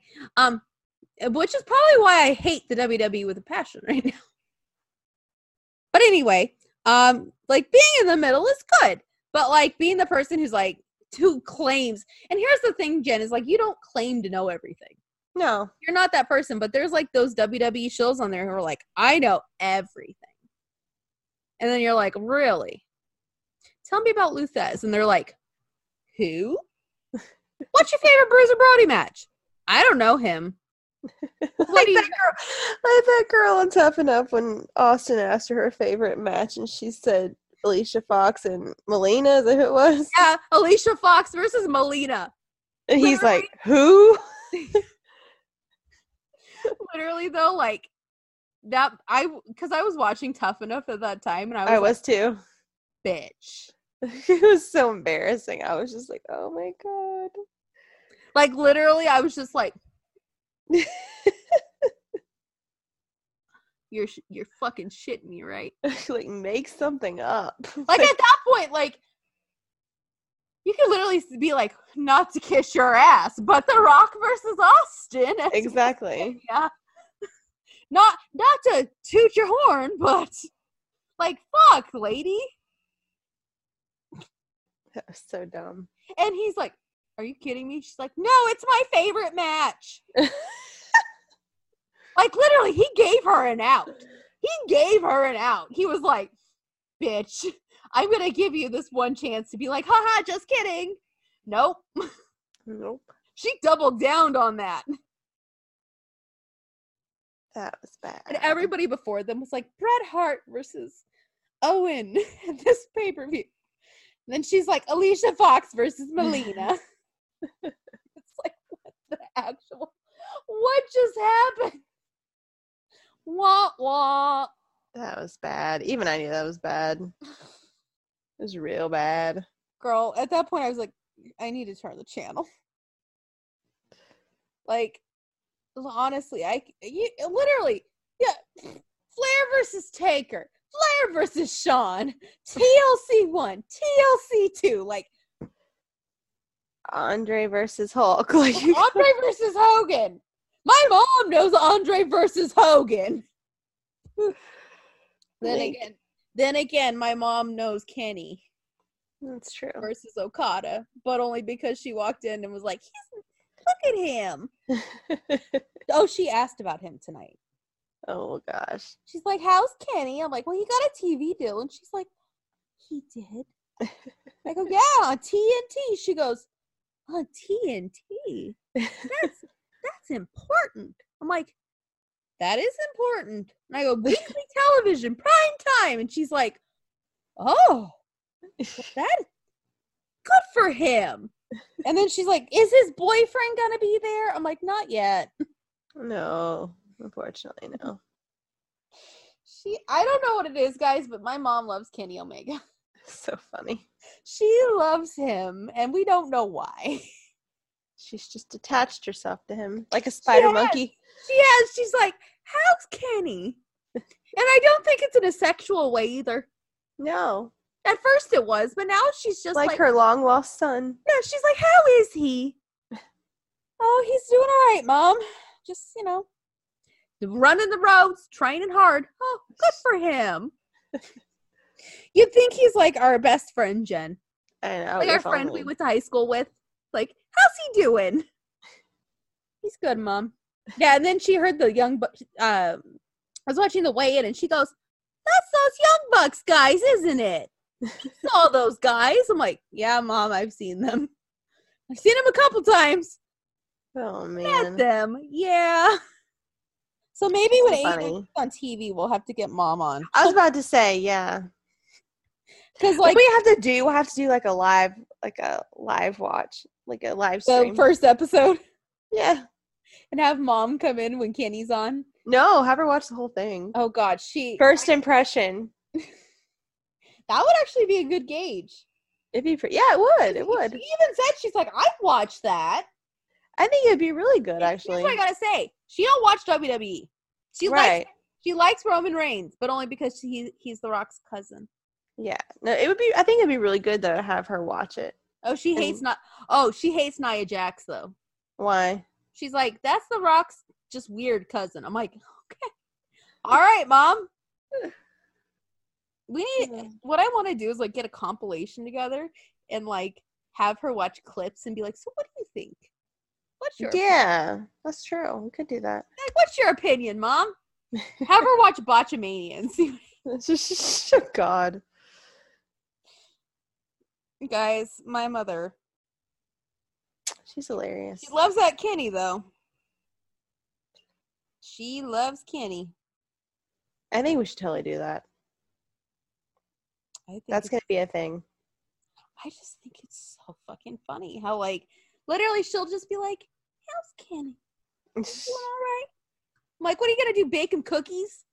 Which is probably why I hate the WWE with a passion right now. But anyway... like being in the middle is good, but like being the person who's like who claims, and here's the thing, Jen, is like you don't claim to know everything. No, you're not that person. But there's like those WWE shills on there who are like, I know everything, and then you're like, really? Tell me about Luthez, and they're like, Who? What's your favorite Bruiser Brody match? I don't know him. Like that girl on Tough Enough when Austin asked her favorite match and she said Alicia Fox and Melina, is that who it was? Yeah, Alicia Fox versus Melina. And he's like, who? Literally though, like that because I was watching Tough Enough at that time and I was like, too. Bitch. It was so embarrassing. I was just like, oh my god. Like literally I was just like you're fucking shitting me, right? Like make something up. Like at that point, like you could literally be like, not to kiss your ass, but The Rock versus Austin. Exactly. Yeah. Not to toot your horn, but like fuck, lady. That was so dumb. And he's like, are you kidding me? She's like, no, it's my favorite match. Like, literally, he gave her an out. He was like, bitch, I'm going to give you this one chance to be like, haha, just kidding. Nope. She doubled down on that. That was bad. And everybody before them was like, Bret Hart versus Owen at this pay-per-view. And then she's like, Alicia Fox versus Melina. It's like, what the actual? What just happened? Wah, wah. That was bad. Even I knew that was bad. It was real bad. Girl, at that point, I was like, I need to turn the channel. Like, honestly, yeah. Flair versus Taker. Flair versus Shawn, TLC 1, TLC 2, like Andre versus Hulk, like Andre versus Hogan. My mom knows Andre versus Hogan. Then again, my mom knows Kenny. That's true. Versus Okada, but only because she walked in and was like, "Look at him." Oh, she asked about him tonight. Oh gosh. She's like, how's Kenny? I'm like, well, he got a TV deal. And she's like, he did? I go, yeah, on TNT. She goes, on TNT? That's important. I'm like, that is important. And I go, weekly television, prime time. And she's like, oh, that is good for him. And then she's like, is his boyfriend gonna be there? I'm like, not yet. No. Unfortunately, no. I don't know what it is, guys, but my mom loves Kenny Omega. So funny. She loves him, and we don't know why. She's just attached herself to him, like a spider monkey. She has. She's like, how's Kenny? And I don't think it's in a sexual way either. No. At first it was, but now she's just like her long-lost son. No, she's like, how is he? Oh, he's doing all right, Mom. Just, you know. Running the roads, training hard. Oh, good for him. You'd think he's like our best friend, Jen. I know. Like our friend we went to high school with. Like, how's he doing? He's good, Mom. Yeah, and then she heard the Young Bucks. I was watching the weigh-in, and she goes, that's those Young Bucks guys, isn't it? You saw those guys. I'm like, yeah, Mom, I've seen them. I've seen them a couple times. Oh, man. Met them. Yeah. So maybe when AJ on TV, we'll have to get Mom on. I was about to say, yeah. Because like we'll have to do like a live stream. The first episode. Yeah. And have Mom come in when Kenny's on. No, have her watch the whole thing. Oh God, first impression. That would actually be a good gauge. It'd be pretty. Yeah, it would. It would. She even said she's like, I've watched that. I think it'd be really good, actually. Here's what I gotta say. She don't watch WWE. She likes Roman Reigns, but only because he's The Rock's cousin. Yeah. No, I think it'd be really good though to have her watch it. Oh, she hates Nia Jax though. Why? She's like, that's The Rock's just weird cousin. I'm like, okay. All right, Mom. What I want to do is like get a compilation together and like have her watch clips and be like, so what do you think? Opinion? That's true. We could do that. Like, what's your opinion, Mom? Have her watch Botchamania and see. God, guys, my mother She's hilarious. She loves that Kenny, though. She loves Kenny. I think we should totally do that. I think that's going to be a thing. I just think it's so fucking funny how, like, literally she'll just be like, how's Kenny? You doing all right? I'm like, what are you going to do, bake him cookies?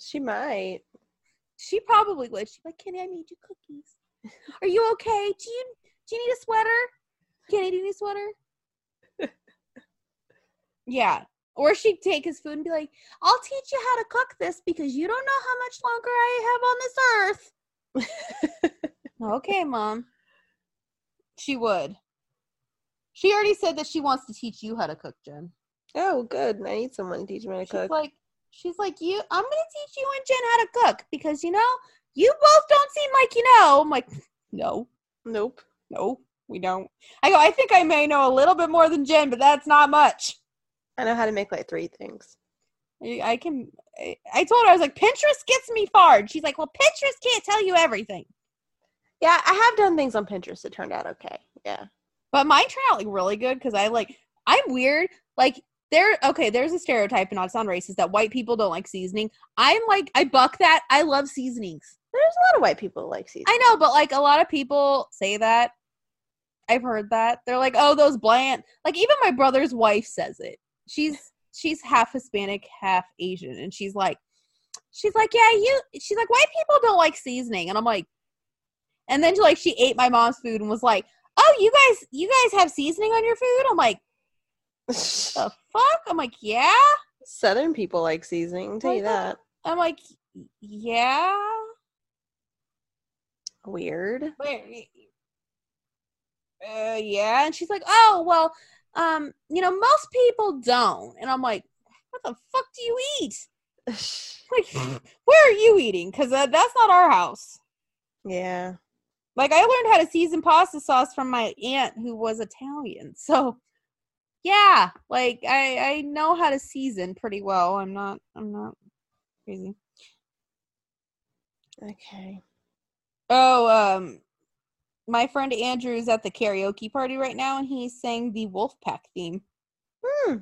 She might. She probably would. She'd be like, Kenny, I made you cookies. Are you okay? Do you need a sweater? Kenny, do you need a sweater? Yeah. Or she'd take his food and be like, I'll teach you how to cook this because you don't know how much longer I have on this earth. Okay, Mom. She would. She already said that she wants to teach you how to cook, Jen. Oh, good. I need someone to teach me how to cook. She's like, you. I'm gonna teach you and Jen how to cook because you know you both don't seem like you know. I'm like, no, nope, no, we don't. I go. I think I may know a little bit more than Jen, but that's not much. I know how to make like 3 things. I can. I told her, I was like, Pinterest gets me far. She's like, well, Pinterest can't tell you everything. Yeah, I have done things on Pinterest that turned out okay. Yeah. But mine turned out, like, really good because I'm weird. Like, there's a stereotype, and not to sound racist, that white people don't like seasoning. I'm like, I buck that. I love seasonings. There's a lot of white people that like seasoning. I know, but, like, a lot of people say that. I've heard that. They're like, oh, those bland. Like, even my brother's wife says it. She's half Hispanic, half Asian. And she's like, yeah, she's like, white people don't like seasoning. And I'm like, and then she ate my mom's food and was like, oh, you guys have seasoning on your food? I'm like, what the fuck? I'm like, yeah. Southern people like seasoning. Tell you that. I'm like, yeah. Weird. Yeah. And she's like, oh, well, you know, most people don't. And I'm like, what the fuck do you eat? Like, where are you eating? Because that's not our house. Yeah. Like, I learned how to season pasta sauce from my aunt who was Italian. So, yeah. Like, I know how to season pretty well. I'm not crazy. Okay. Oh, my friend Andrew's at the karaoke party right now, and he sang the Wolfpack theme. Hmm.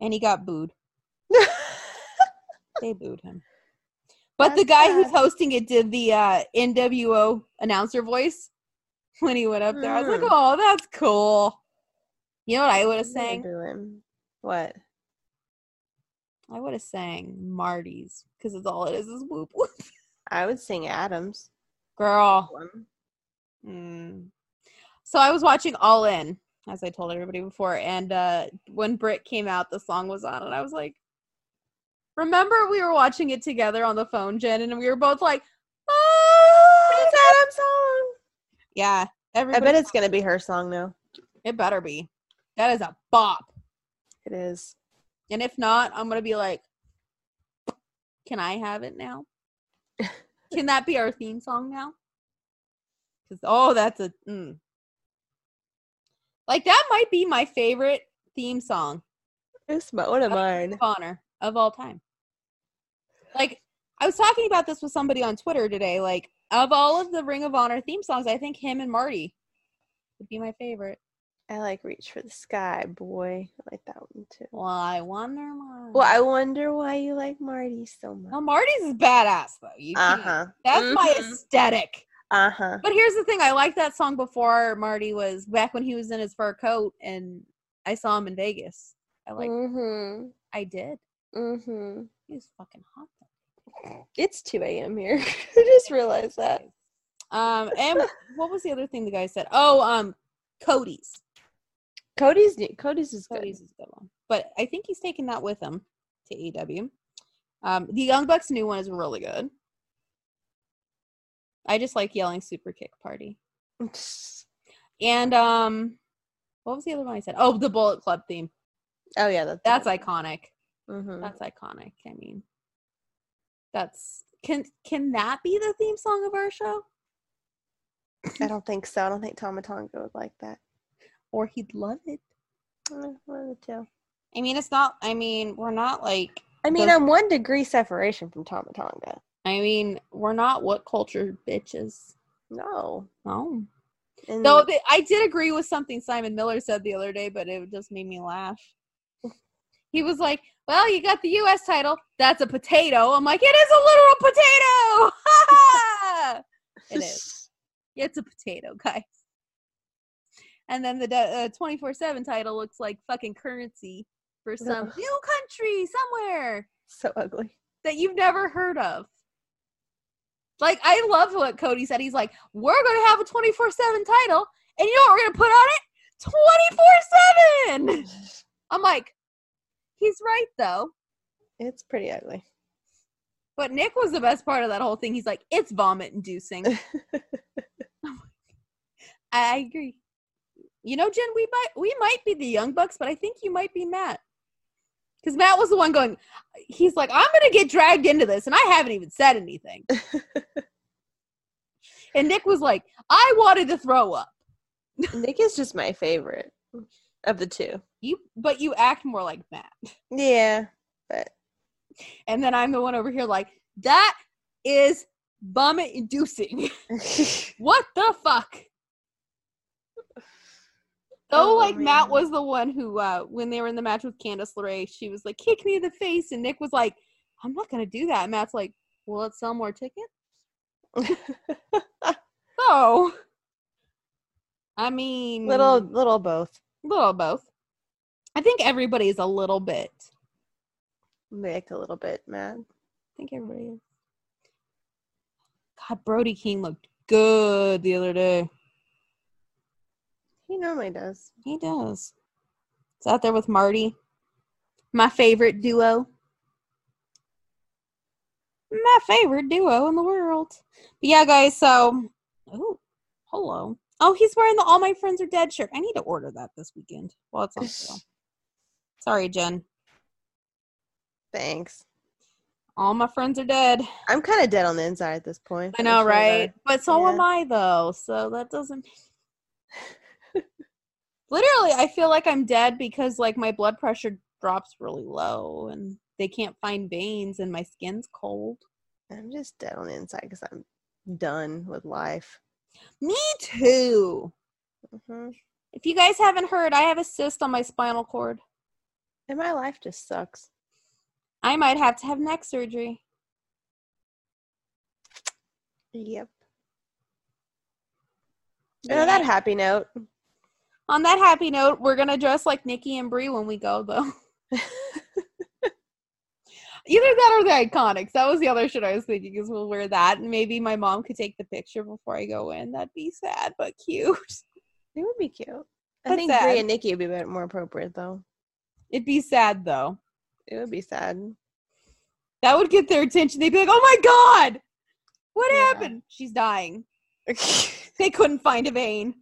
And he got booed. They booed him. But that's the guy who's hosting it did the NWO announcer voice when he went up there. I was like, oh, that's cool. You know what I would have sang? What? I would have sang Marty's, because it's all it is whoop whoop. I would sing Adam's. Girl. So I was watching All In, as I told everybody before, and when Brit came out, the song was on, and I was like, remember we were watching it together on the phone, Jen, and we were both like, oh, it's Adam's song. Yeah. I bet it's going to be her song, though. It better be. That is a bop. It is. And if not, I'm going to be like, can I have it now? Can that be our theme song now? Oh, that's a like that might be my favorite theme song. It's one of mine. Ring of Honor of all time. Like, I was talking about this with somebody on Twitter today. Like, of all of the Ring of Honor theme songs, I think him and Marty would be my favorite. I like Reach for the Sky, boy. I like that one too. Well, I wonder why you like Marty so much. Well, Marty's is badass though. That's my aesthetic. But here's the thing, I liked that song before Marty was back when he was in his fur coat and I saw him in Vegas. I liked it. I did. He was fucking hot though. It's 2 a.m. here. I just realized that. And what was the other thing the guy said? Oh, Cody's. Cody's is a good one. But I think he's taking that with him to AEW. The Young Bucks new one is really good. I just like yelling super kick party. And what was the other one I said? Oh, the Bullet Club theme. Oh yeah, that's iconic. That's iconic. I mean, that's can that be the theme song of our show? I don't think so. I don't think Tama Tonga would like that. Or he'd love it. One of the two. I mean, it's not. I mean, we're not like. I mean, I'm 1 degree separation from Tama Tonga. I mean, we're not what culture bitches. No. And no, I did agree with something Simon Miller said the other day, but it just made me laugh. He was like, well, you got the U.S. title. That's a potato. I'm like, it is a literal potato. It is. It's a potato, guys. And then the 24/7 title looks like fucking currency for some new country somewhere. So ugly. That you've never heard of. Like, I love what Cody said. He's like, we're going to have a 24/7 title, and you know what we're going to put on it? 24/7! I'm like, he's right, though. It's pretty ugly. But Nick was the best part of that whole thing. He's like, it's vomit-inducing. I agree. You know, Jen, we might be the Young Bucks, but I think you might be Matt. Because Matt was the one going, he's like, I'm going to get dragged into this, and I haven't even said anything. And Nick was like, I wanted to throw up. Nick is just my favorite of the two. But you act more like Matt. Yeah. But. And then I'm the one over here like, that is vomit-inducing. What the fuck? Oh, like, man. Matt was the one who, when they were in the match with Candice LeRae, she was like, kick me in the face. And Nick was like, I'm not going to do that. And Matt's like, well, let's sell more tickets. So, I mean. Little both. Little both. I think everybody's a little bit. Nick, a little bit, Matt. I think everybody is. God, Brody King looked good the other day. He normally does. He does. It's out there with Marty. My favorite duo. My favorite duo in the world. But yeah, guys, so. Oh, hello. Oh, he's wearing the All My Friends Are Dead shirt. I need to order that this weekend. Well, it's on sale. Sorry, Jen. Thanks. All my friends are dead. I'm kind of dead on the inside at this point. I know, right? Sure. But so am I, though. So that doesn't. Literally, I feel like I'm dead because, like, my blood pressure drops really low and they can't find veins and my skin's cold. I'm just dead on the inside because I'm done with life. Me too. Mm-hmm. If you guys haven't heard, I have a cyst on my spinal cord. And my life just sucks. I might have to have neck surgery. Yep. Yeah. On that happy note. On that happy note, we're going to dress like Nikki and Brie when we go, though. Either that or the Iconics. That was the other shit I was thinking is we'll wear that. And maybe my mom could take the picture before I go in. That'd be sad, but cute. It would be cute. But I think sad. Brie and Nikki would be more appropriate, though. It'd be sad, though. It would be sad. That would get their attention. They'd be like, oh, my God! What happened? She's dying. They couldn't find a vein.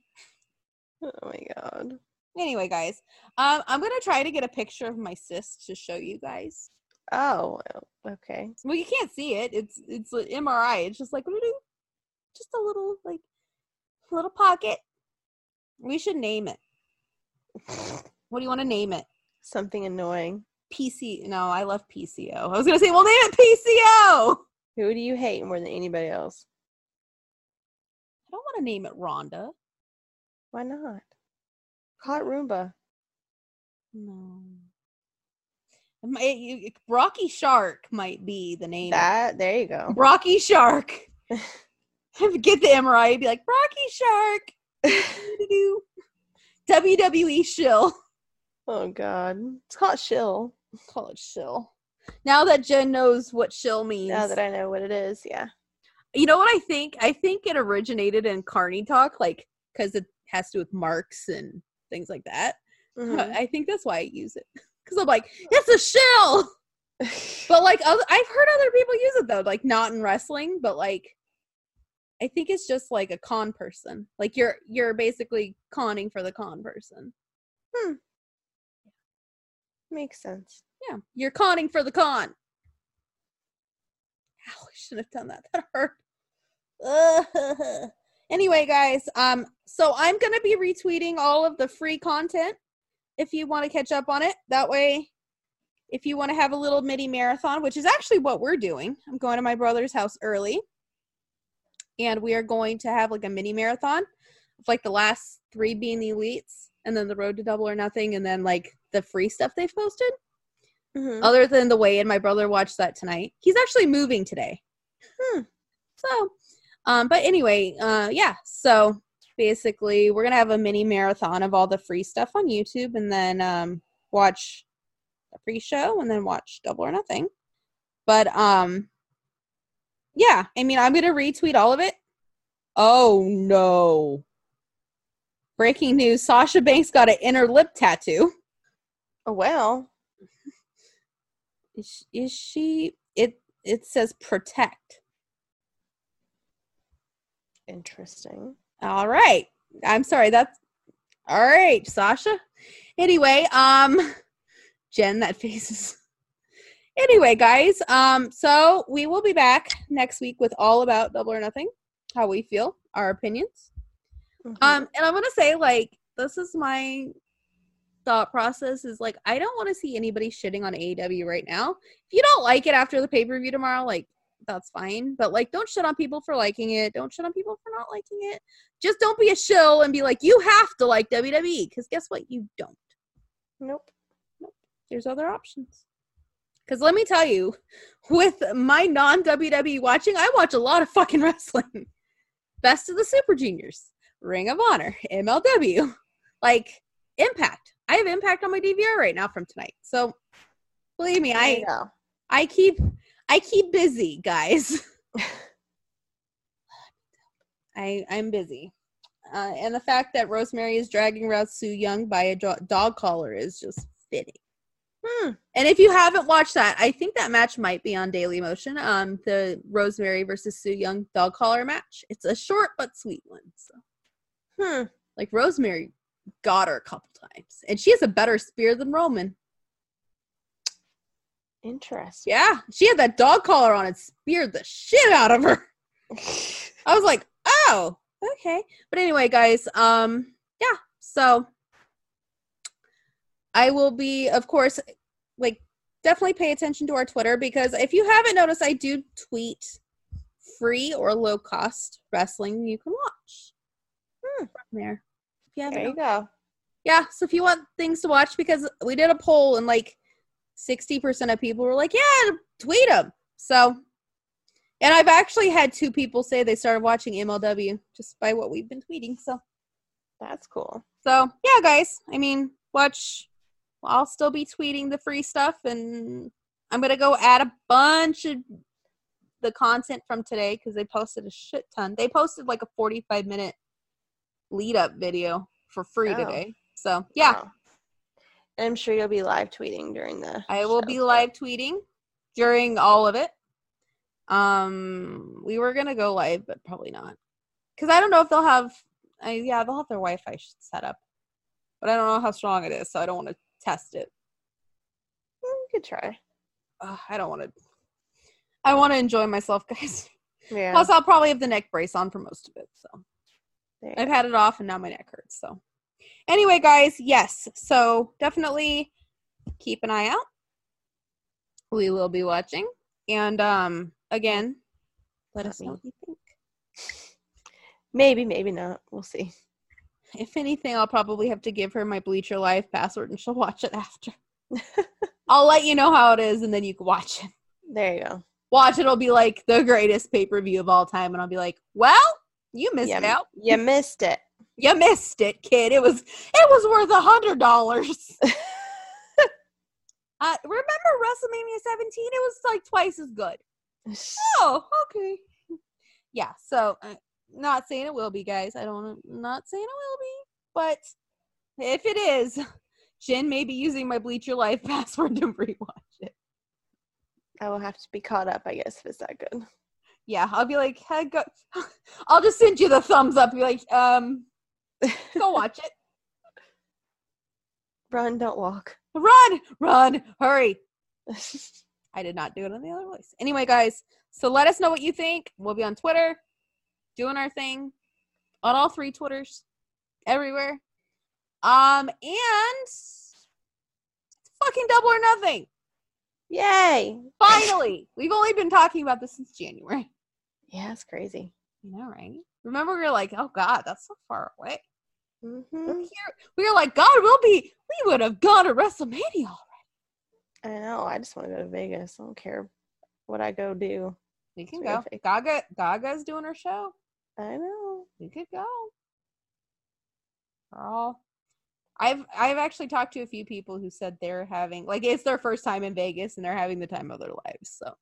Oh my God. Anyway, guys, I'm gonna try to get a picture of my cyst to show you guys. Oh, okay. Well, you can't see it. It's an MRI. It's just like just a little little pocket. We should name it. What do you want to name it? Something annoying. PC. No, I love PCO. I was gonna say, well, name it PCO. Who do you hate more than anybody else? I don't want to name it Rhonda. Why not? Call it Roomba. No. Rocky Shark might be the name. There you go. Rocky Shark. Get the MRI and be like, Rocky Shark. WWE Shill. Oh, God. It's called Shill. Call it Shill. Now that Jen knows what Shill means. Now that I know what it is, yeah. You know what I think? I think it originated in Carney Talk, because it has to do with marks and things like that. Mm-hmm. I think that's why I use it. Because I'm like, it's a shill! But, I've heard other people use it, though. Like, not in wrestling, but, I think it's just, a con person. Like, you're basically conning for the con person. Hmm. Makes sense. Yeah. You're conning for the con. Ow, I shouldn't have done that. That hurt. Ugh. Anyway, guys, so I'm going to be retweeting all of the free content if you want to catch up on it. That way, if you want to have a little mini marathon, which is actually what we're doing. I'm going to my brother's house early, and we are going to have, a mini marathon. like the last three Being the Elites, and then the Road to Double or Nothing, and then like the free stuff they've posted. Mm-hmm. Other than the weigh-in, my brother watched that tonight. He's actually moving today. So, but anyway, yeah. So basically, we're gonna have a mini marathon of all the free stuff on YouTube, and then watch the pre-show, and then watch Double or Nothing. But yeah. I mean, I'm gonna retweet all of it. Oh no! Breaking news: Sasha Banks got an inner lip tattoo. Oh well. Is she? It says protect. Interesting. All right. I'm sorry. That's all right, Sasha. Anyway, Jen, that face is. Anyway, guys, so we will be back next week with all about Double or Nothing, how we feel, our opinions. Mm-hmm. And I'm gonna say, like, this is my thought process is, like, I don't want to see anybody shitting on AEW right now. If you don't like it after the pay-per-view tomorrow, like, that's fine. But, like, don't shit on people for liking it. Don't shit on people for not liking it. Just don't be a shill and be like, you have to like WWE, because guess what? You don't. Nope. There's other options. Because let me tell you, with my non-WWE watching, I watch a lot of fucking wrestling. Best of the Super Juniors, Ring of Honor, MLW, like, Impact. I have Impact on my DVR right now from tonight. So believe me, I keep busy, guys. I'm busy. And the fact that Rosemary is dragging around Sue Young by a dog collar is just fitting. And if you haven't watched that, I think that match might be on Daily Motion. The Rosemary versus Sue Young dog collar match. It's a short but sweet one. So. Like, Rosemary got her a couple times, and she has a better spear than Roman. Interesting. Yeah, she had that dog collar on and speared the shit out of her. I was like, oh, okay. But anyway, guys, yeah, so I will be, of course, like, definitely pay attention to our Twitter, because if you haven't noticed, I do tweet free or low cost wrestling you can watch from there. Yeah, there you go. Yeah, so if you want things to watch, because we did a poll and like 60% of people were like, yeah, tweet them. So, and I've actually had two people say they started watching MLW just by what we've been tweeting. So that's cool. So yeah, guys, I mean, watch. I'll still be tweeting the free stuff, and I'm going to go add a bunch of the content from today, because they posted a shit ton. They posted like a 45-minute lead up video for free today. So yeah. Wow. And I'm sure you'll be live tweeting during the I will show. Be live tweeting during all of it. We were gonna go live, but probably not, because I don't know if they'll have they'll have their Wi-Fi set up, but I don't know how strong it is, so I don't want to test it. You could try. I want to enjoy myself, guys. Yeah. Plus I'll probably have the neck brace on for most of it, so I've had it off, and now my neck hurts. So anyway, guys, yes. So definitely keep an eye out. We will be watching. And again, let us know what you think. Maybe, maybe not. We'll see. If anything, I'll probably have to give her my Bleacher Live password, and she'll watch it after. I'll let you know how it is, and then you can watch it. There you go. Watch it. It'll be like the greatest pay-per-view of all time. And I'll be like, well, you missed out. You missed it. You missed it, kid. It was worth $100. Remember WrestleMania 17? It was like twice as good. Oh, okay. Yeah. So, not saying it will be, guys. Not saying it will be, but if it is, Jen may be using my Bleacher Life password to rewatch it. I will have to be caught up, I guess, if it's that good. Yeah, I'll be like, hey, go. I'll just send you the thumbs up. Be like, go watch it. Run, don't walk. Run, hurry. I did not do it on the other voice. Anyway, guys, so let us know what you think. We'll be on Twitter, doing our thing, on all three Twitters, everywhere. And fucking Double or Nothing. Yay. Finally. We've only been talking about this since January. Yeah, it's crazy. You know, right? Remember, we were like, oh God, that's so far away. Mm-hmm. We're here. We were like, God, we would have gone to WrestleMania already. I know. I just want to go to Vegas. I don't care what I go do. You can go. Gaga's doing her show. I know. You could go. Girl. I've actually talked to a few people who said they're having, like, it's their first time in Vegas and they're having the time of their lives. So,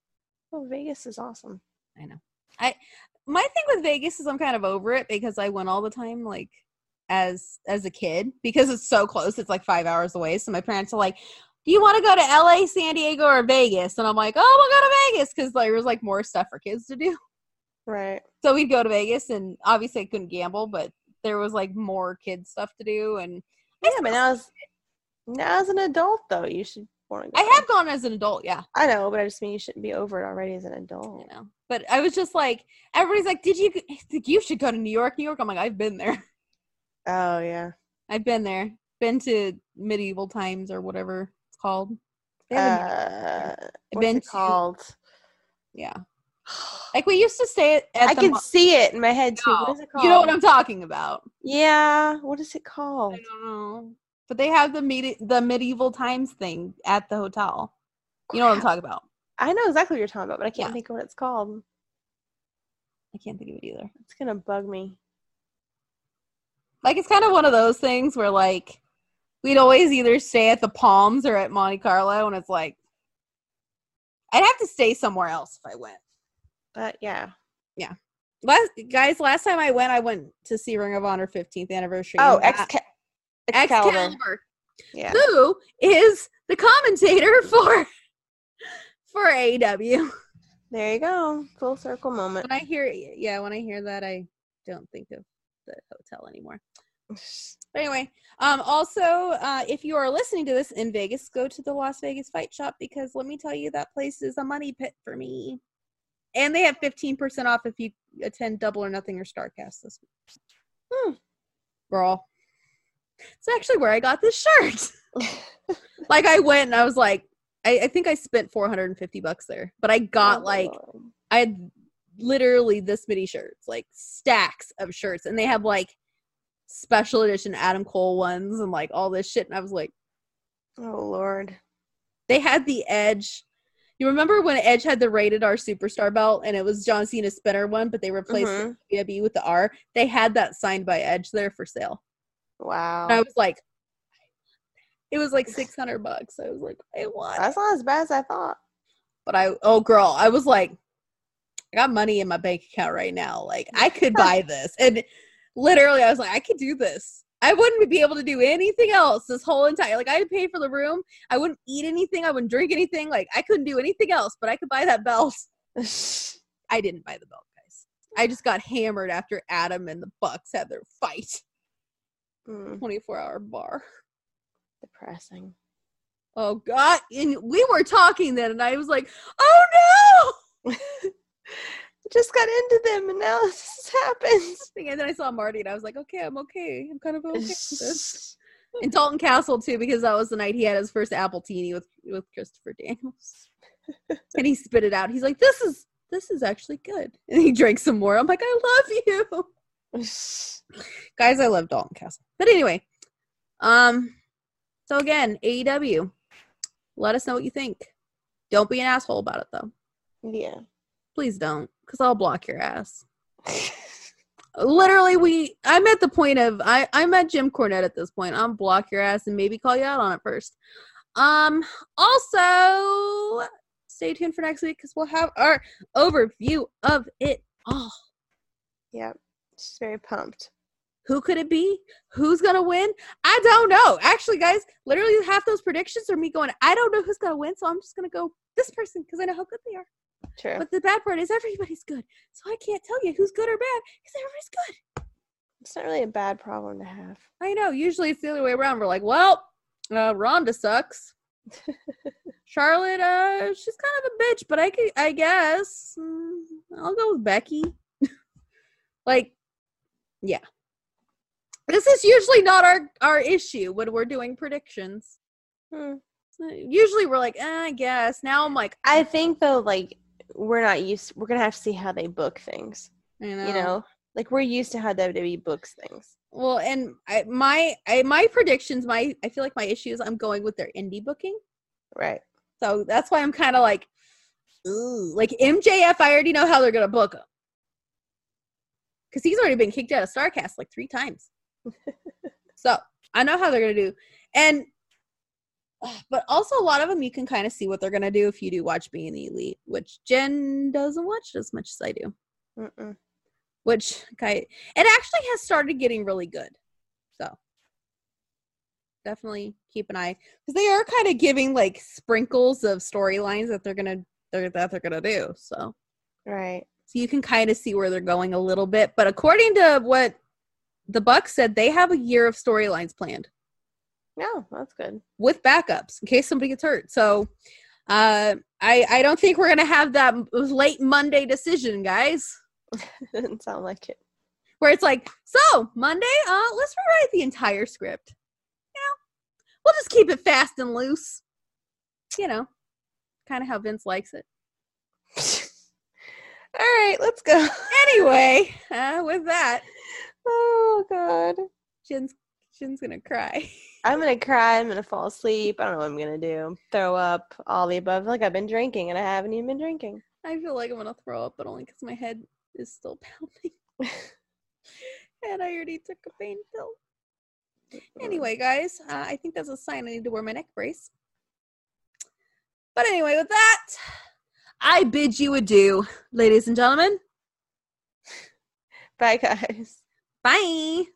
well, Vegas is awesome. I know. My thing with Vegas is I'm kind of over it because I went all the time, like, as a kid, because it's so close. It's like 5 hours away. So my parents are like, do you want to go to LA, San Diego, or Vegas? And I'm like, oh, we'll go to Vegas because there was like more stuff for kids to do. Right. So we'd go to Vegas, and obviously I couldn't gamble, but there was like more kid stuff to do. And yeah, but now as an adult though, you should want to go. I have gone as an adult, yeah. I know, but I just mean you shouldn't be over it already as an adult. You know. But I was just like, everybody's like, you should go to New York, New York. I'm like, I've been there. Oh yeah. I've been there. Been to medieval times or whatever it's called. Yeah. Like, we used to stay at the... I can see it in my head, too. No. What is it called? You know what I'm talking about. Yeah. What is it called? I don't know. But they have the medieval times thing at the hotel. You know what I'm talking about. I know exactly what you're talking about, but I can't think of what it's called. I can't think of it either. It's going to bug me. Like, it's kind of one of those things where, like, we'd always either stay at the Palms or at Monte Carlo, and it's like, I'd have to stay somewhere else if I went. But yeah. Last time I went to see Ring of Honor 15th anniversary. Oh, Excalibur. Yeah. Who is the commentator for AEW? There you go, full circle moment. When I hear that, I don't think of the hotel anymore. But anyway, also, if you are listening to this in Vegas, go to the Las Vegas Fight Shop, because let me tell you, that place is a money pit for me. And they have 15% off if you attend Double or Nothing or Starcast this week. Girl. It's actually where I got this shirt. Like, I went and I was like, I think I spent $450 there. But I got I had literally this many shirts, like stacks of shirts. And they have like special edition Adam Cole ones and like all this shit. And I was like, oh, Lord. They had the Edge. You remember when Edge had the Rated R Superstar belt, and it was John Cena's spinner one, but they replaced the WWE with the R? They had that signed by Edge there for sale. Wow. And I was like, it was like $600. I was like, I want. That's not as bad as I thought. But I was like, I got money in my bank account right now. Like, I could buy this. And literally, I was like, I could do this. I wouldn't be able to do anything else this whole entire, like, I'd pay for the room. I wouldn't eat anything. I wouldn't drink anything. Like, I couldn't do anything else, but I could buy that belt. I didn't buy the belt, guys. I just got hammered after Adam and the Bucks had their fight. 24-hour bar. Depressing. Oh, God. And we were talking then, and I was like, oh, no! Just got into them, and now this happens. And then I saw Marty, and I was like, okay, I'm okay. I'm kind of okay with this. And Dalton Castle, too, because that was the night he had his first Appletini with Christopher Daniels. And he spit it out. He's like, this is actually good. And he drank some more. I'm like, I love you. Guys, I love Dalton Castle. But anyway, so again, AEW, let us know what you think. Don't be an asshole about it, though. Yeah. Please don't, because I'll block your ass. Literally, I'm at the point of, I'm at Jim Cornette at this point. I'll block your ass and maybe call you out on it first. Also, stay tuned for next week, because we'll have our overview of it all. Yeah, just very pumped. Who could it be? Who's going to win? I don't know. Actually, guys, literally half those predictions are me going, I don't know who's going to win, so I'm just going to go this person, because I know how good they are. True. But the bad part is everybody's good, so I can't tell you who's good or bad because everybody's good. It's not really a bad problem to have. I know. Usually it's the other way around. We're like, well, Rhonda sucks. Charlotte, she's kind of a bitch, but I guess I'll go with Becky. Like, yeah. This is usually not our issue when we're doing predictions. Usually we're like, I guess. Now I'm like, I think though, like. We're gonna have to see how they book things. I know. You know, Like, we're used to how WWE books things. Well, and I feel like my issue is I'm going with their indie booking. Right. So that's why I'm kind of like, ooh. Like, MJF, I already know how they're going to book him. Because he's already been kicked out of Starcast like 3 times. So I know how they're going to do. And, but also a lot of them, you can kind of see what they're going to do if you do watch Being the Elite, which Jen doesn't watch as much as I do. Mm-mm. Which, okay, it actually has started getting really good. So definitely keep an eye, because they are kind of giving like sprinkles of storylines that they're gonna do. So right, so you can kind of see where they're going a little bit. But according to what the Bucks said, they have a year of storylines planned. No, that's good. With backups in case somebody gets hurt. So I don't think we're gonna have that late Monday decision, guys. Doesn't sound like it. Where it's like, so Monday, let's rewrite the entire script. You know, we'll just keep it fast and loose. You know, kind of how Vince likes it. All right, let's go. Anyway, with that, oh god, Jen's gonna cry. I'm gonna cry. I'm gonna fall asleep. I don't know what I'm gonna do. Throw up. All the above. Like, I've been drinking and I haven't even been drinking. I feel like I'm gonna throw up, but only because my head is still pounding. And I already took a pain pill. Anyway, guys, I think that's a sign I need to wear my neck brace. But anyway, with that, I bid you adieu, ladies and gentlemen. Bye, guys. Bye.